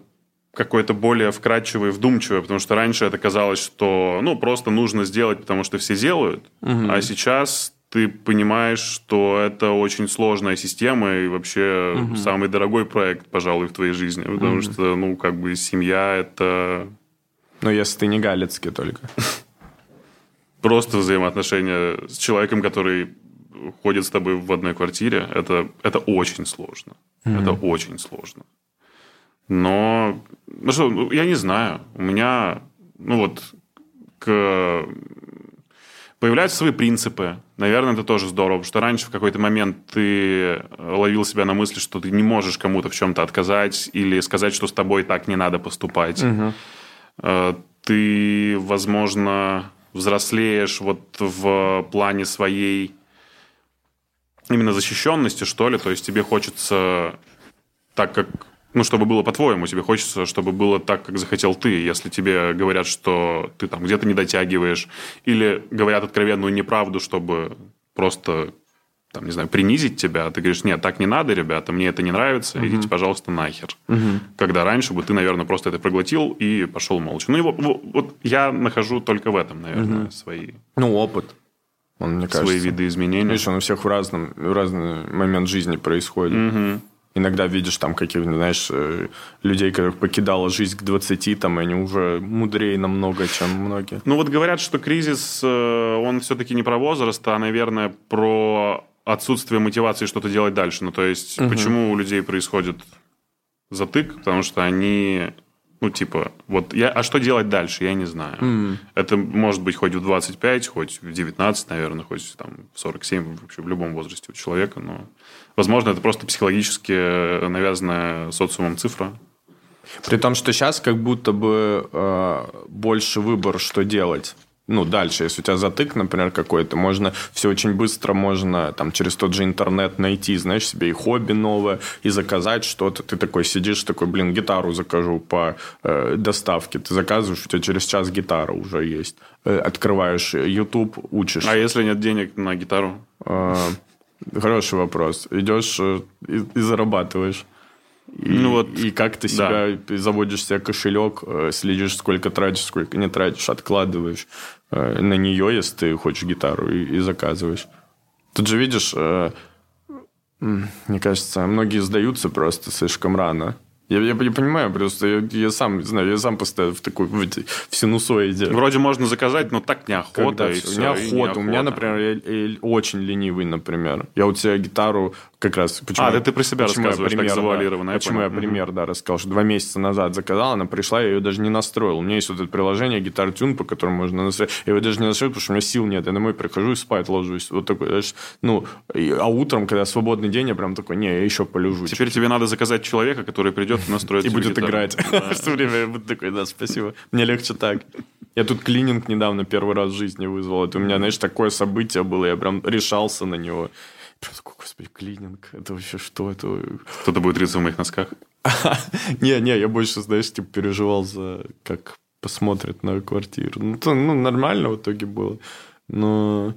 какое-то более вкрадчивое, вдумчивое, потому что раньше это казалось, что просто нужно сделать, потому что все делают, а сейчас... Ты понимаешь, что это очень сложная система и вообще самый дорогой проект, пожалуй, в твоей жизни. Потому что, семья – это... Ну, если ты не галицкий только. Просто взаимоотношения с человеком, который ходит с тобой в одной квартире, это очень сложно. Это очень сложно. Но... Ну, что, я не знаю. У меня... Появляются свои принципы. Наверное, это тоже здорово, что раньше в какой-то момент ты ловил себя на мысли, что ты не можешь кому-то в чем-то отказать или сказать, что с тобой так не надо поступать. Угу. Ты, возможно, взрослеешь в плане своей именно защищенности, что ли. То есть тебе хочется так, как... чтобы было по-твоему, тебе хочется, чтобы было так, как захотел ты. Если тебе говорят, что ты там где-то не дотягиваешь, или говорят откровенную неправду, чтобы просто, там, не знаю, принизить тебя, ты говоришь, нет, так не надо, ребята, мне это не нравится, идите, пожалуйста, нахер. Когда раньше бы ты, наверное, просто это проглотил и пошел молча. Я нахожу только в этом, наверное, свои... опыт. Мне кажется. Свои виды изменений. Видишь, он у всех в разный момент жизни происходит. Иногда видишь там каких-нибудь, знаешь, людей, которых покидала жизнь к 20, там, и они уже мудрее намного, чем многие. Говорят, что кризис, он все-таки не про возраст, а, наверное, про отсутствие мотивации что-то делать дальше. Почему у людей происходит затык? Потому что они... а что делать дальше, я не знаю. Это может быть хоть в 25, хоть в 19, наверное, хоть там, в 47, вообще в любом возрасте у человека. Но, возможно, это просто психологически навязанная социумом цифра. При том, что сейчас как будто бы больше выбор, что делать. ну, дальше, если у тебя затык, например, какой-то, можно все очень быстро, можно там через тот же интернет найти, знаешь, себе и хобби новое, и заказать что-то. Ты такой сидишь, такой, блин, гитару закажу по доставке. Ты заказываешь, у тебя через час гитара уже есть. Открываешь YouTube, учишь. А если нет денег на гитару? Хороший вопрос. Идешь и зарабатываешь. И, ну вот, и как ты себя, да, заводишь себе кошелек, следишь, сколько тратишь, сколько не тратишь, откладываешь на нее, если ты хочешь гитару, и заказываешь. Тут же видишь, мне кажется, многие сдаются просто слишком рано. Я понимаю, просто я сам знаю, я сам постоянно в такой в синусоиде. Вроде можно заказать, но так неохота. Неохота. У меня, например, я очень ленивый, например. Я вот себе гитару как раз... Почему, да ты про себя рассказываешь, так завуалированно. Почему я пример, да, рассказал, что 2 месяца назад заказал, она пришла, я ее даже не настроил. У меня есть вот это приложение Guitar Tune, по которому можно настроить. Я его даже не настроил, потому что у меня сил нет. Я домой прихожу и спать ложусь. Вот такой, знаешь, ну, а утром, когда свободный день, я прям такой, не, я еще полежу. Теперь тебе надо заказать человека, который придет и будет гитару играть. Да. Все время я буду такой, да, спасибо. Мне легче так. Я тут клининг недавно первый раз в жизни вызвал. Это у меня, знаешь, такое событие было. Я прям решался на него. Прям такой, господи, клининг. Это вообще что? Это... Кто-то будет рыться в моих носках? Не, я больше, знаешь, типа переживал за... Как посмотрят на квартиру. Ну, нормально в итоге было. Но...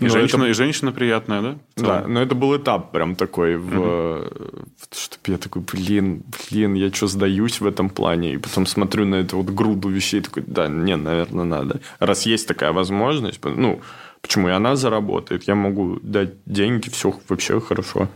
И женщина приятная, да? Да, но это был этап прям такой. Чтобы я такой, блин, я что, сдаюсь в этом плане? И потом смотрю на эту вот груду вещей, такой, да, не, наверное, надо. Раз есть такая возможность, ну, почему? И она заработает, я могу дать деньги, все вообще хорошо.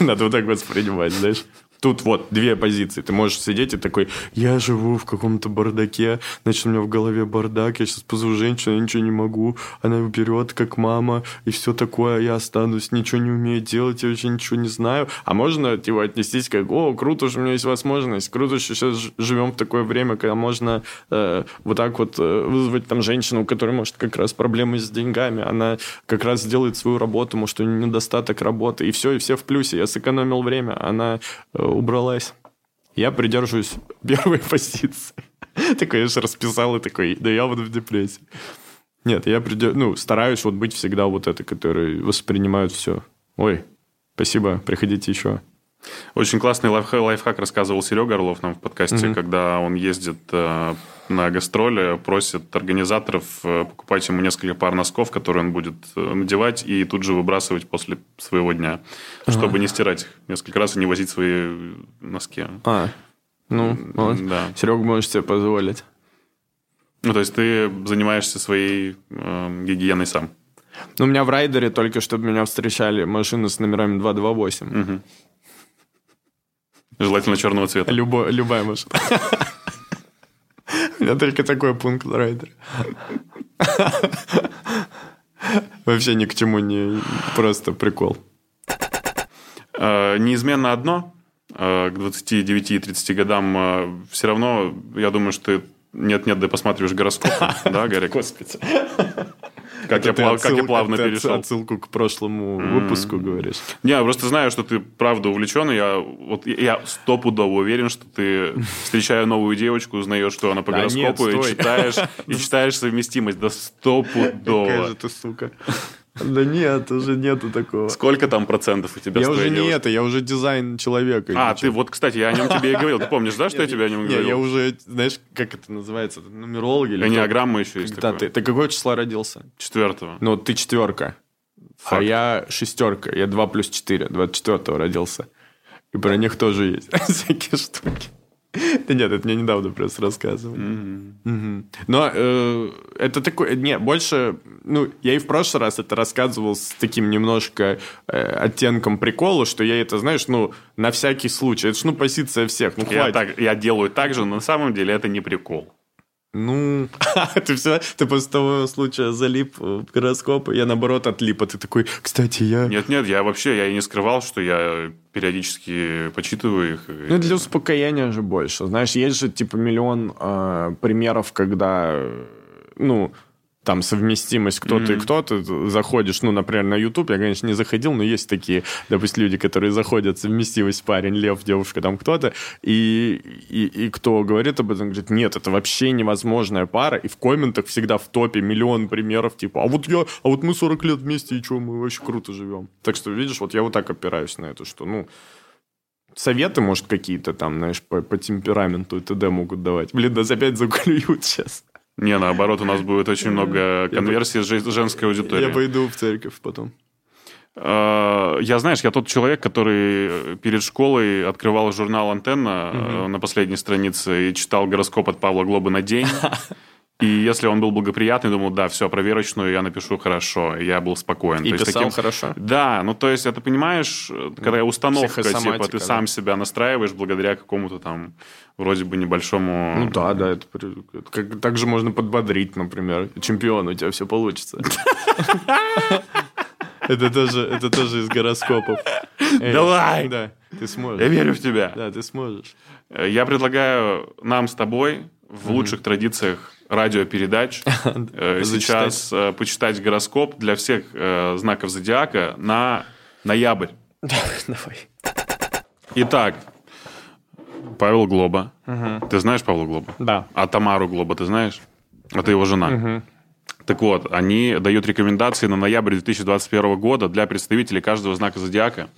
Надо вот так воспринимать, знаешь. Тут вот 2 позиции. Ты можешь сидеть и такой, я живу в каком-то бардаке, значит, у меня в голове бардак, я сейчас позову женщину, я ничего не могу, она уберет, как мама, и все такое, я останусь, ничего не умею делать, я вообще ничего не знаю. А можно его отнестись как, о, круто, что у меня есть возможность, круто, что сейчас живем в такое время, когда можно вот так вот вызвать там женщину, у которой, может, как раз проблемы с деньгами, она как раз сделает свою работу, может, у нее недостаток работы, и все в плюсе, я сэкономил время, она... убралась. Я придерживаюсь первой позиции. Такой, я же расписал и такой, да я буду в депрессии. Нет, я стараюсь вот быть всегда вот это, которые воспринимают все. Ой, спасибо, приходите еще. Очень классный лайфхак рассказывал Серега Орлов нам в подкасте, когда он ездит на гастроли, просит организаторов покупать ему несколько пар носков, которые он будет надевать и тут же выбрасывать после своего дня, чтобы не стирать их несколько раз и не возить свои носки. Вот. Да. Серега, можешь себе позволить. Ну, то есть ты занимаешься своей гигиеной сам. У меня в райдере только чтобы меня встречали машины с номерами 228. Угу. Желательно черного цвета. Любая машина. У меня только такой пункт райдера. Вообще ни к чему не... Просто прикол. Неизменно одно. К 29-30 годам все равно, я думаю, что ты нет-нет, да посмотришь гороскоп. Да, Гарик? Господи. Как я плавно перешел. Отсылку к прошлому выпуску говоришь. Я просто знаю, что ты правда увлечен. Я стопудово уверен, что ты, встречая новую девочку, узнаешь, что она по гороскопу, и читаешь совместимость. Да стопудово. Какая же ты сука. Да нет, уже нету такого. Сколько там процентов у тебя стоит? Я уже не это, я уже дизайн человека. Ты вот, кстати, я о нем тебе и говорил. Ты помнишь, да, что я тебе о нем говорил? Нет, я уже, знаешь, как это называется? Нумеролог или... Эннеаграмма еще есть такое. Ты какого числа родился? 4-го. Ну, ты 4. А я 6. Я 2+4, 24-го родился. И про них тоже есть всякие штуки. Да нет, это мне недавно просто рассказывали. Но это такое... Не, больше... Ну, я и в прошлый раз это рассказывал с таким немножко оттенком прикола, что я это, знаешь, на всякий случай. Это ж, позиция всех. Ну, хватит. Я делаю так же, но на самом деле это не прикол. Ну, ты после того случая залип в гороскоп, я, наоборот, отлип, а ты такой, кстати, я... Нет, я и не скрывал, что я периодически почитываю их. Ну, для успокоения же больше. Знаешь, есть же, миллион примеров, когда, там совместимость кто-то и кто-то, заходишь, ну, например, на YouTube, я, конечно, не заходил, но есть такие, допустим, люди, которые заходят, совместимость парень, лев, девушка, там кто-то, и кто говорит об этом, говорит, нет, это вообще невозможная пара, и в комментах всегда в топе миллион примеров, типа, а вот мы 40 лет вместе, и что, мы вообще круто живем. Так что, видишь, вот я вот так опираюсь на это, что, ну, советы, может, какие-то там, знаешь, по темпераменту и т.д. могут давать. Блин, нас опять заклюют сейчас. Не, наоборот, у нас будет очень много конверсий с женской аудиторией. Я пойду в церковь потом. Я, знаешь, я тот человек, который перед школой открывал журнал «Антенна» на последней странице и читал гороскоп от Павла Глобы на день. И если он был благоприятный, думал, да, все, проверочную я напишу хорошо. Я был спокоен. И то писал есть, таким... хорошо? Да, ну то есть это, понимаешь, когда установка, типа, ты сам себя настраиваешь благодаря какому-то там вроде бы небольшому... Ну да, это как... так же можно подбодрить, например. Чемпион, у тебя все получится. Это тоже из гороскопов. Давай! Да, ты сможешь. Я верю в тебя. Да, ты сможешь. Я предлагаю нам с тобой в лучших традициях радиопередач сейчас почитать гороскоп для всех знаков зодиака на ноябрь. Давай. Итак, Павел Глоба. Ты знаешь Павла Глоба? Да. А Тамару Глоба ты знаешь? Это его жена. Так вот, они дают рекомендации на ноябрь 2021 года для представителей каждого знака зодиака.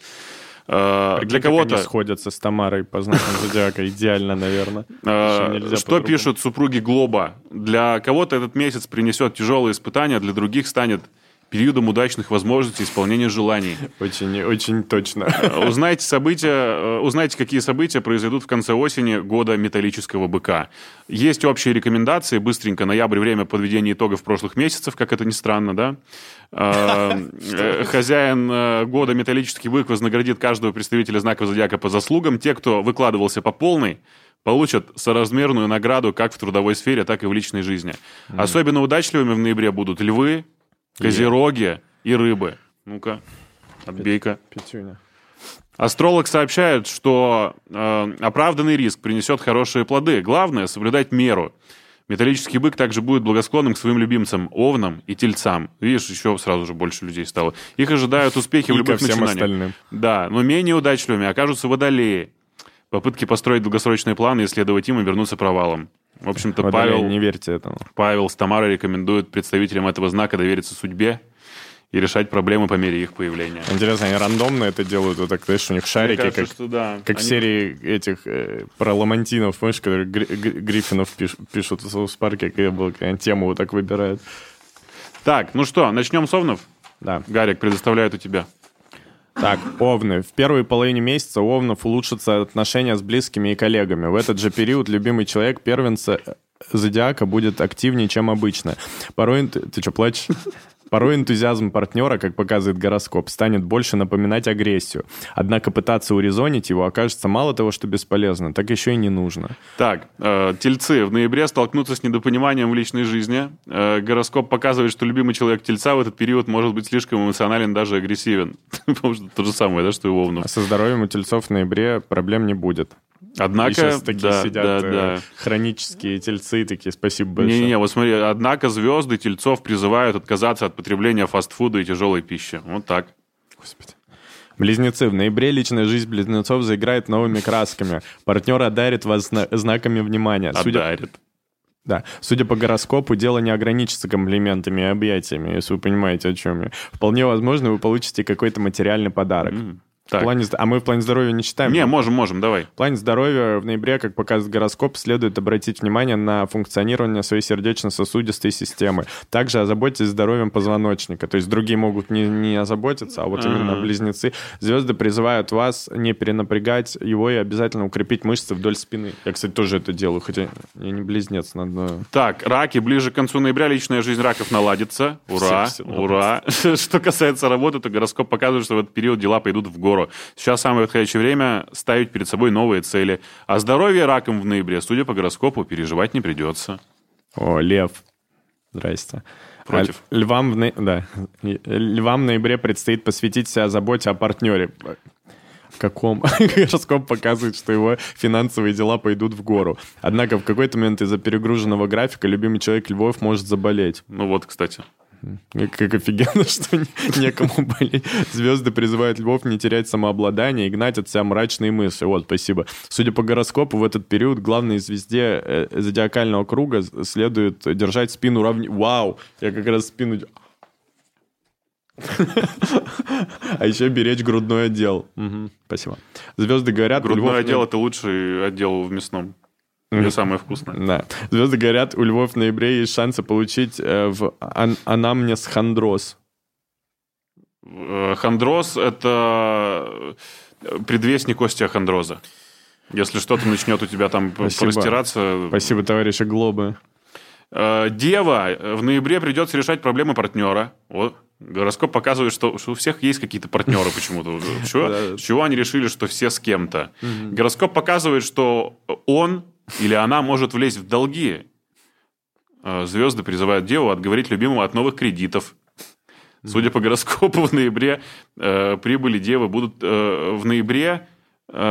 Для кого-то... Они сходятся с Тамарой по знакам зодиака идеально, наверное. Что пишут супруги Глоба? Для кого-то этот месяц принесет тяжелые испытания, для других станет периодом удачных возможностей исполнения желаний. Очень, очень точно. Узнайте, какие события произойдут в конце осени года металлического быка. Есть общие рекомендации. Быстренько, ноябрь, время подведения итогов прошлых месяцев, как это ни странно, да? Хозяин года металлический бык вознаградит каждого представителя знаков зодиака по заслугам. Те, кто выкладывался по полной, получат соразмерную награду как в трудовой сфере, так и в личной жизни. Особенно удачливыми в ноябре будут львы, козероги и рыбы. Ну-ка, отбей-ка. Пятюня. Астролог сообщает, что оправданный риск принесет хорошие плоды. Главное — соблюдать меру. Металлический бык также будет благосклонным к своим любимцам, овнам и тельцам. Видишь, еще сразу же больше людей стало. Их ожидают успехи в любых начинаниях. Остальным. Да, но менее удачливыми окажутся водолеи. Попытки построить долгосрочные планы и следовать им и вернуться провалом. В общем-то, Павел, не верьте этому. Павел с Тамарой рекомендуют представителям этого знака довериться судьбе и решать проблемы по мере их появления. Интересно, они рандомно это делают? Вот так, знаешь, у них шарики, кажется, как, что, да, как они... в серии этих про ламантинов, помнишь, которые Гриффинов пишут в Саус-парке, когда была тему вот так выбирают. Так, ну что, начнем с овнов? Да. Гарик, предоставляю это тебе. Так, овны. В первой половине месяца у овнов улучшатся отношения с близкими и коллегами. В этот же период любимый человек первенца зодиака будет активнее, чем обычно. Ты что, плачешь? Порой энтузиазм партнера, как показывает гороскоп, станет больше напоминать агрессию. Однако пытаться урезонить его окажется мало того, что бесполезно, так еще и не нужно. Так, тельцы в ноябре столкнутся с недопониманием в личной жизни. Гороскоп показывает, что любимый человек тельца в этот период может быть слишком эмоционален, даже агрессивен. Потому что то же самое, да, что и у овнов. А со здоровьем у тельцов в ноябре проблем не будет. Однако... И сейчас такие сидят хронические тельцы, такие, спасибо большое. Не-не-не, вот смотри, однако звезды тельцов призывают отказаться от потребления фастфуда и тяжелой пищи. Вот так. Господи. Близнецы. В ноябре личная жизнь близнецов заиграет новыми красками. Партнер одарит вас знаками внимания. Одарит. Да. Судя по гороскопу, дело не ограничится комплиментами и объятиями, если вы понимаете, о чем я. Вполне возможно, вы получите какой-то материальный подарок. В плане, а мы в плане здоровья не считаем? Не, можем, давай. В плане здоровья в ноябре, как показывает гороскоп, следует обратить внимание на функционирование своей сердечно-сосудистой системы. Также озаботьтесь здоровьем позвоночника. То есть другие могут не озаботиться, а вот именно близнецы. Звезды призывают вас не перенапрягать его и обязательно укрепить мышцы вдоль спины. Я, кстати, тоже это делаю, хотя я не близнец. Надо... Так, раки. Ближе к концу ноября личная жизнь раков наладится. Ура, ура. Что касается работы, то гороскоп показывает, что в этот период дела пойдут в гору. Сейчас самое подходящее время ставить перед собой новые цели. А здоровье раком в ноябре, судя по гороскопу, переживать не придется. О, лев. Здрасте. Против. Львам в ноябре предстоит посвятить себя заботе о партнере. в каком гороскоп показывает, что его финансовые дела пойдут в гору. Однако в какой-то момент из-за перегруженного графика любимый человек Львов может заболеть. Ну вот, кстати. Как офигенно, что некому болеть. Звезды призывают Львов не терять самообладание и гнать от себя мрачные мысли. Вот, спасибо. Судя по гороскопу, в этот период главной звезде зодиакального круга следует держать спину ровнее. Вау! Я как раз спину... А еще беречь грудной отдел. Спасибо. Звезды говорят... Грудной отдел — это лучший отдел в мясном. Это самое вкусное. Да. Звезды говорят, у Львов в ноябре есть шансы получить в анамнез хондроз. Хондроз — это предвестник остеохондроза. Если что-то начнет у тебя там простираться... Спасибо, товарищи Глобы. Дева. В ноябре придется решать проблемы партнера. Вот. Гороскоп показывает, что у всех есть какие-то партнеры почему-то. С чего они решили, что все с кем-то? Гороскоп показывает, что он... Или она может влезть в долги. Звезды призывают Деву отговорить любимого от новых кредитов. Судя по гороскопу, в ноябре прибыли Девы будут...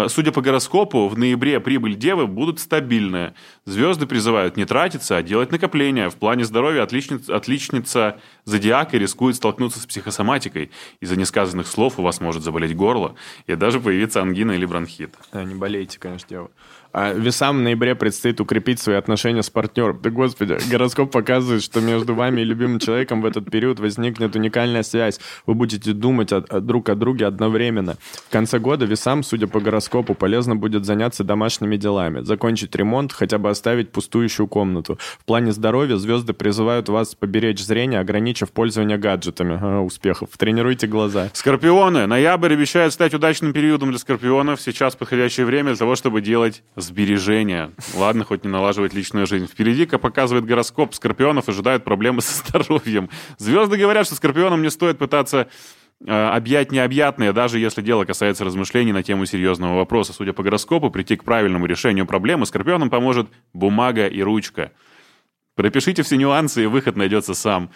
Судя по гороскопу, в ноябре прибыль Девы будут стабильны. Звезды призывают не тратиться, а делать накопления. В плане здоровья отличница зодиака рискует столкнуться с психосоматикой. Из-за несказанных слов у вас может заболеть горло и даже появиться ангина или бронхит. Да, не болейте, конечно, Дева. А весам в ноябре предстоит укрепить свои отношения с партнером. Да господи, гороскоп показывает, что между вами и любимым человеком в этот период возникнет уникальная связь. Вы будете думать друг о друге одновременно. В конце года весам, судя по гороскопу, полезно будет заняться домашними делами. Закончить ремонт, хотя бы оставить пустующую комнату. В плане здоровья звезды призывают вас поберечь зрение, ограничив пользование гаджетами. Успехов. Тренируйте глаза. Скорпионы. Ноябрь обещает стать удачным периодом для скорпионов. Сейчас подходящее время для того, чтобы делать... сбережения. Ладно, хоть не налаживать личную жизнь. Впереди, как показывает гороскоп, скорпионов ожидают проблемы со здоровьем. Звезды говорят, что скорпионам не стоит пытаться объять необъятное, даже если дело касается размышлений на тему серьезного вопроса. Судя по гороскопу, прийти к правильному решению проблемы скорпионам поможет бумага и ручка. Пропишите все нюансы, и выход найдется сам.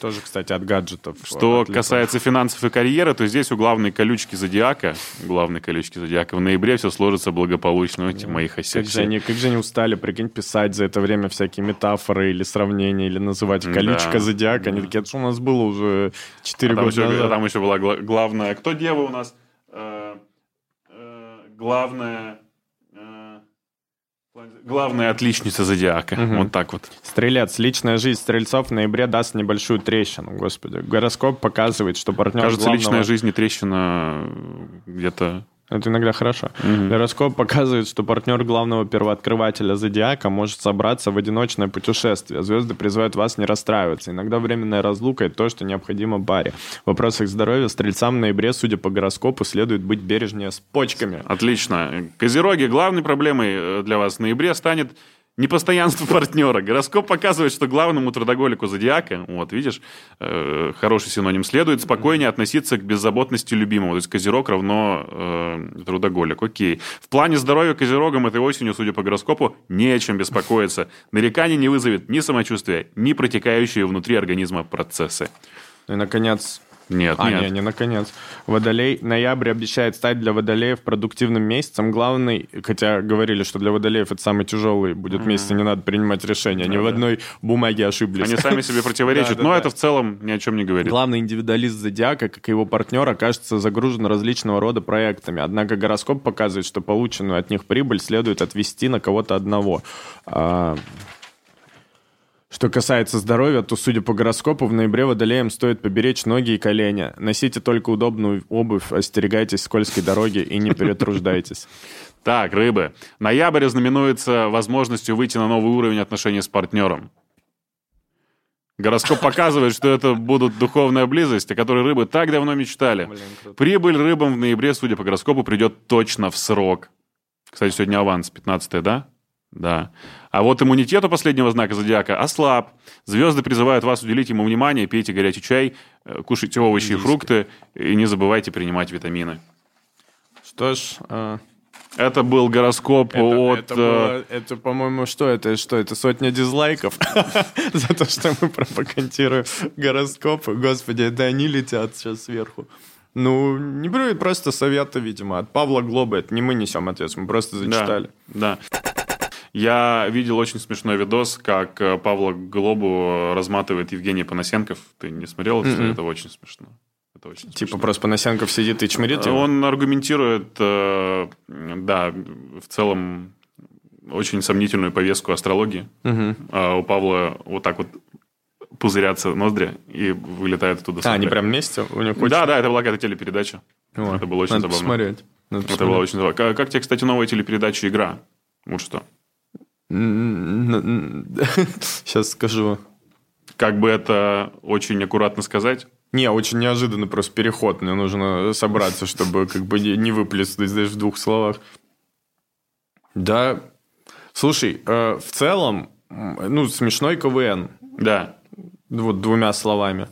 Тоже, кстати, от гаджетов. Что касается финансов и карьеры, то здесь у главной колючки зодиака в ноябре все сложится благополучно. Эти мои хасики. Как же они устали, прикинь, писать за это время всякие метафоры или сравнения, или называть колючка зодиака. Они такие, это что у нас было уже 4 года назад. Там еще была главная... Кто дева у нас? Главная отличница зодиака. Вот так вот. Стрелец. Личная жизнь стрельцов в ноябре даст небольшую трещину. Господи. Гороскоп показывает, что партнер Кажется, главного... личная жизнь и трещина где-то... Это иногда хорошо. Гороскоп показывает, что партнер главного первооткрывателя зодиака может собраться в одиночное путешествие. Звезды призывают вас не расстраиваться. Иногда временная разлука — это то, что необходимо паре. В вопросах здоровья стрельцам в ноябре, судя по гороскопу, следует быть бережнее с почками. Отлично. Козероги, главной проблемой для вас в ноябре станет непостоянство партнера. Гороскоп показывает, что главному трудоголику зодиака, вот видишь, хороший синоним, следует спокойнее относиться к беззаботности любимого. То есть козерог равно трудоголик. Окей. В плане здоровья козерогам этой осенью, судя по гороскопу, не о чем беспокоиться. Нареканий не вызовет ни самочувствие, ни протекающие внутри организма процессы. И, наконец... Нет. Водолей. Ноябрь обещает стать для водолеев продуктивным месяцем. Главный, хотя говорили, что для водолеев это самый тяжелый будет месяц, и не надо принимать решения. Они в одной бумаге ошиблись. Они сами себе противоречат, но это в целом ни о чем не говорит. Главный индивидуалист зодиака, как и его партнер, окажется загружен различного рода проектами. Однако гороскоп показывает, что полученную от них прибыль следует отвести на кого-то одного. Что касается здоровья, то, судя по гороскопу, в ноябре водолеям стоит поберечь ноги и колени. Носите только удобную обувь, остерегайтесь скользкой дороги и не перетруждайтесь. Так, рыбы. Ноябрь знаменуется возможностью выйти на новый уровень отношений с партнером. Гороскоп показывает, что это будут духовная близость, о которой рыбы так давно мечтали. Прибыль рыбам в ноябре, судя по гороскопу, придет точно в срок. Кстати, сегодня аванс, 15-е, да? Да. А вот иммунитет у последнего знака зодиака ослаб. Звезды призывают вас уделить ему внимание, пейте горячий чай, кушайте овощи и фрукты, и не забывайте принимать витамины. Что ж... Это был гороскоп от... Это, по-моему, что это? Что это? 100 дизлайков за то, что мы пропагандируем гороскопы. Господи, да они летят сейчас сверху. Ну, не брюй, просто советы, видимо, от Павла Глобы. Это не мы несем ответственность, мы просто зачитали. Да, да. Я видел очень смешной видос, как Павла Глобу разматывает Евгений Поносенков. Ты не смотрел? Mm-hmm. Это очень смешно. Типа просто Поносенков сидит и чморит? Он аргументирует, да, в целом очень сомнительную повестку астрологии. Угу. У Павла вот так вот пузырятся ноздри и вылетают оттуда. А, они прям вместе? У него да, да, это была какая-то телепередача. О, это было очень забавно. Надо посмотреть. Это было очень забавно. Как тебе, кстати, новая телепередача «Игра»? Вот что. Сейчас скажу. Как бы это очень аккуратно сказать... Не, очень неожиданный просто переход. Мне нужно собраться, чтобы как бы не выплеснуть даже в двух словах. Да. Слушай, в целом, ну, смешной КВН. Да. Вот двумя словами.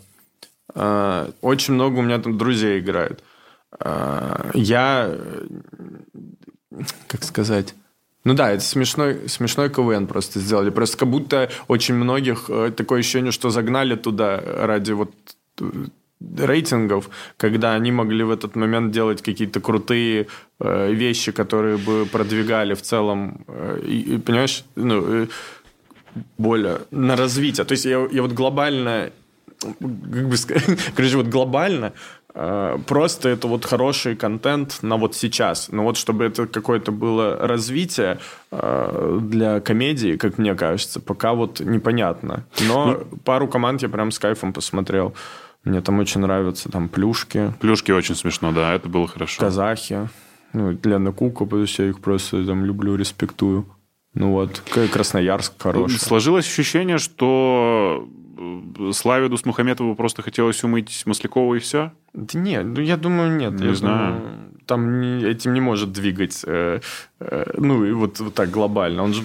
Очень много у меня там друзей играют. Я... Как сказать... Ну да, это смешной КВН просто сделали. Просто как будто очень многих... Такое ощущение, что загнали туда ради вот... рейтингов, когда они могли в этот момент делать какие-то крутые вещи, которые бы продвигали в целом, и, понимаешь, ну, более на развитие. То есть я вот глобально, как бы сказать, короче, вот глобально просто это вот хороший контент на вот сейчас. Но вот чтобы это какое-то было развитие для комедии, как мне кажется, пока вот непонятно. Но пару команд я прям с кайфом посмотрел. Мне там очень нравятся там плюшки. Плюшки очень смешно, да, это было хорошо. Казахи. Ну, Лена Кука, потому что я их просто там люблю, респектую. Ну вот, Красноярск хороший. Сложилось ощущение, что Славе Дусмухаметову просто хотелось умыть Маслякова и все? Да нет, ну я думаю, нет. Не знаю. Там этим не может двигать, ну, и вот так глобально. Он же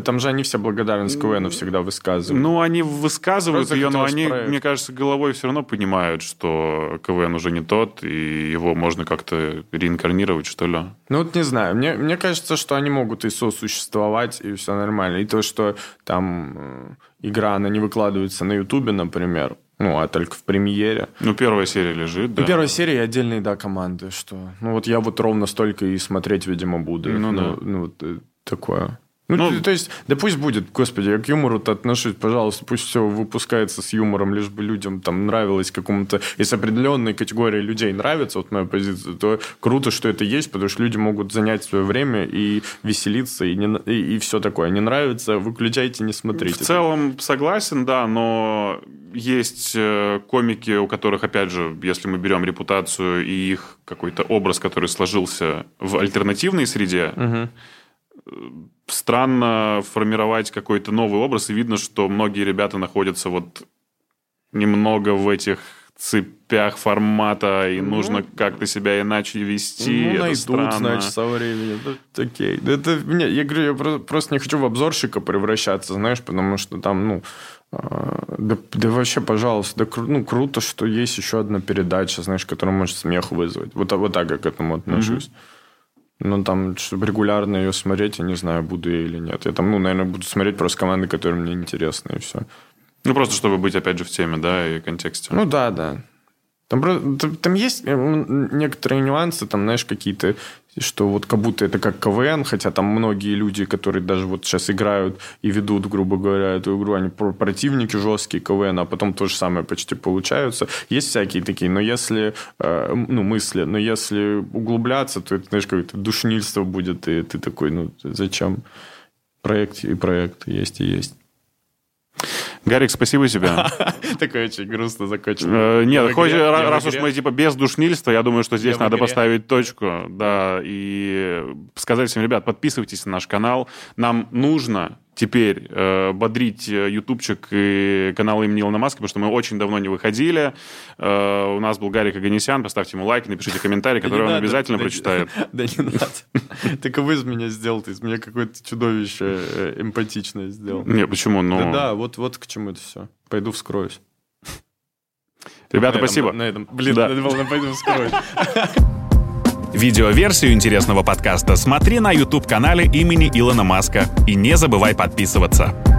там же они все благодарность КВНу всегда высказывают. Ну, они высказывают просто ее, но они, мне кажется, головой все равно понимают, что КВН уже не тот, и его можно как-то реинкарнировать, что ли. Ну, вот не знаю. Мне кажется, что они могут и сосуществовать, и все нормально. И то, что там игра, она не выкладывается на Ютубе, например, ну, а только в премьере. Ну, первая серия лежит, да. Ну, первая серия и отдельные, да, команды, что... Ну, вот я вот ровно столько и смотреть, видимо, буду. Ну, да. Ну, вот такое. Ну, то есть, да пусть будет, господи, я к юмору-то отношусь, пожалуйста, пусть все выпускается с юмором, лишь бы людям там нравилось какому-то... Если определенной категории людей нравится, вот моя позиция, то круто, что это есть, потому что люди могут занять свое время и веселиться, и все такое. Не нравится, выключайте, не смотрите. В целом согласен, да, но есть комики, у которых, опять же, если мы берем репутацию и их какой-то образ, который сложился в альтернативной среде... Угу. Странно формировать какой-то новый образ, и видно, что многие ребята находятся вот немного в этих цепях формата, и нужно как-то себя иначе вести. Ну, это найдут, странно. Значит, со временем. Окей. Это, я говорю, я просто не хочу в обзорщика превращаться, знаешь, потому что там, ну... Да вообще, пожалуйста, да, ну, круто, что есть еще одна передача, знаешь, которая может смех вызвать. Вот так я к этому отношусь. Ну, там, чтобы регулярно ее смотреть, я не знаю, буду я или нет. Я там, ну, наверное, буду смотреть просто команды, которые мне интересны, и все. Ну, просто чтобы быть, опять же, в теме, да, и контексте. Ну, да. Там есть некоторые нюансы, там, знаешь, какие-то, что вот как будто это как КВН, хотя там многие люди, которые даже вот сейчас играют и ведут, грубо говоря, эту игру, они противники жесткие КВН, а потом то же самое почти получаются. Есть всякие такие, но если, ну, мысли, но если углубляться, то это, знаешь, какое-то душнильство будет, и ты такой, ну, зачем? Проект есть и есть. Гарик, спасибо тебе. Такое очень грустно закончено. Нет, раз уж мы типа без душнильства, я думаю, что здесь надо поставить точку. Да, и сказать всем, ребят, подписывайтесь на наш канал. Нам нужно теперь бодрить ютубчик и канал имени Илона Маска, потому что мы очень давно не выходили. У нас был Гарик Оганисян. Поставьте ему лайк, напишите комментарий, который он обязательно прочитает. Да не надо. Так и вы из меня сделал. Ты из меня какое-то чудовище эмпатичное сделал. Не, почему? Да, вот к чему это все. Пойду вскроюсь. Ребята, спасибо. Блин, надо было пойду вскроюсь. Видеоверсию интересного подкаста смотри на YouTube-канале имени Илона Маска и не забывай подписываться.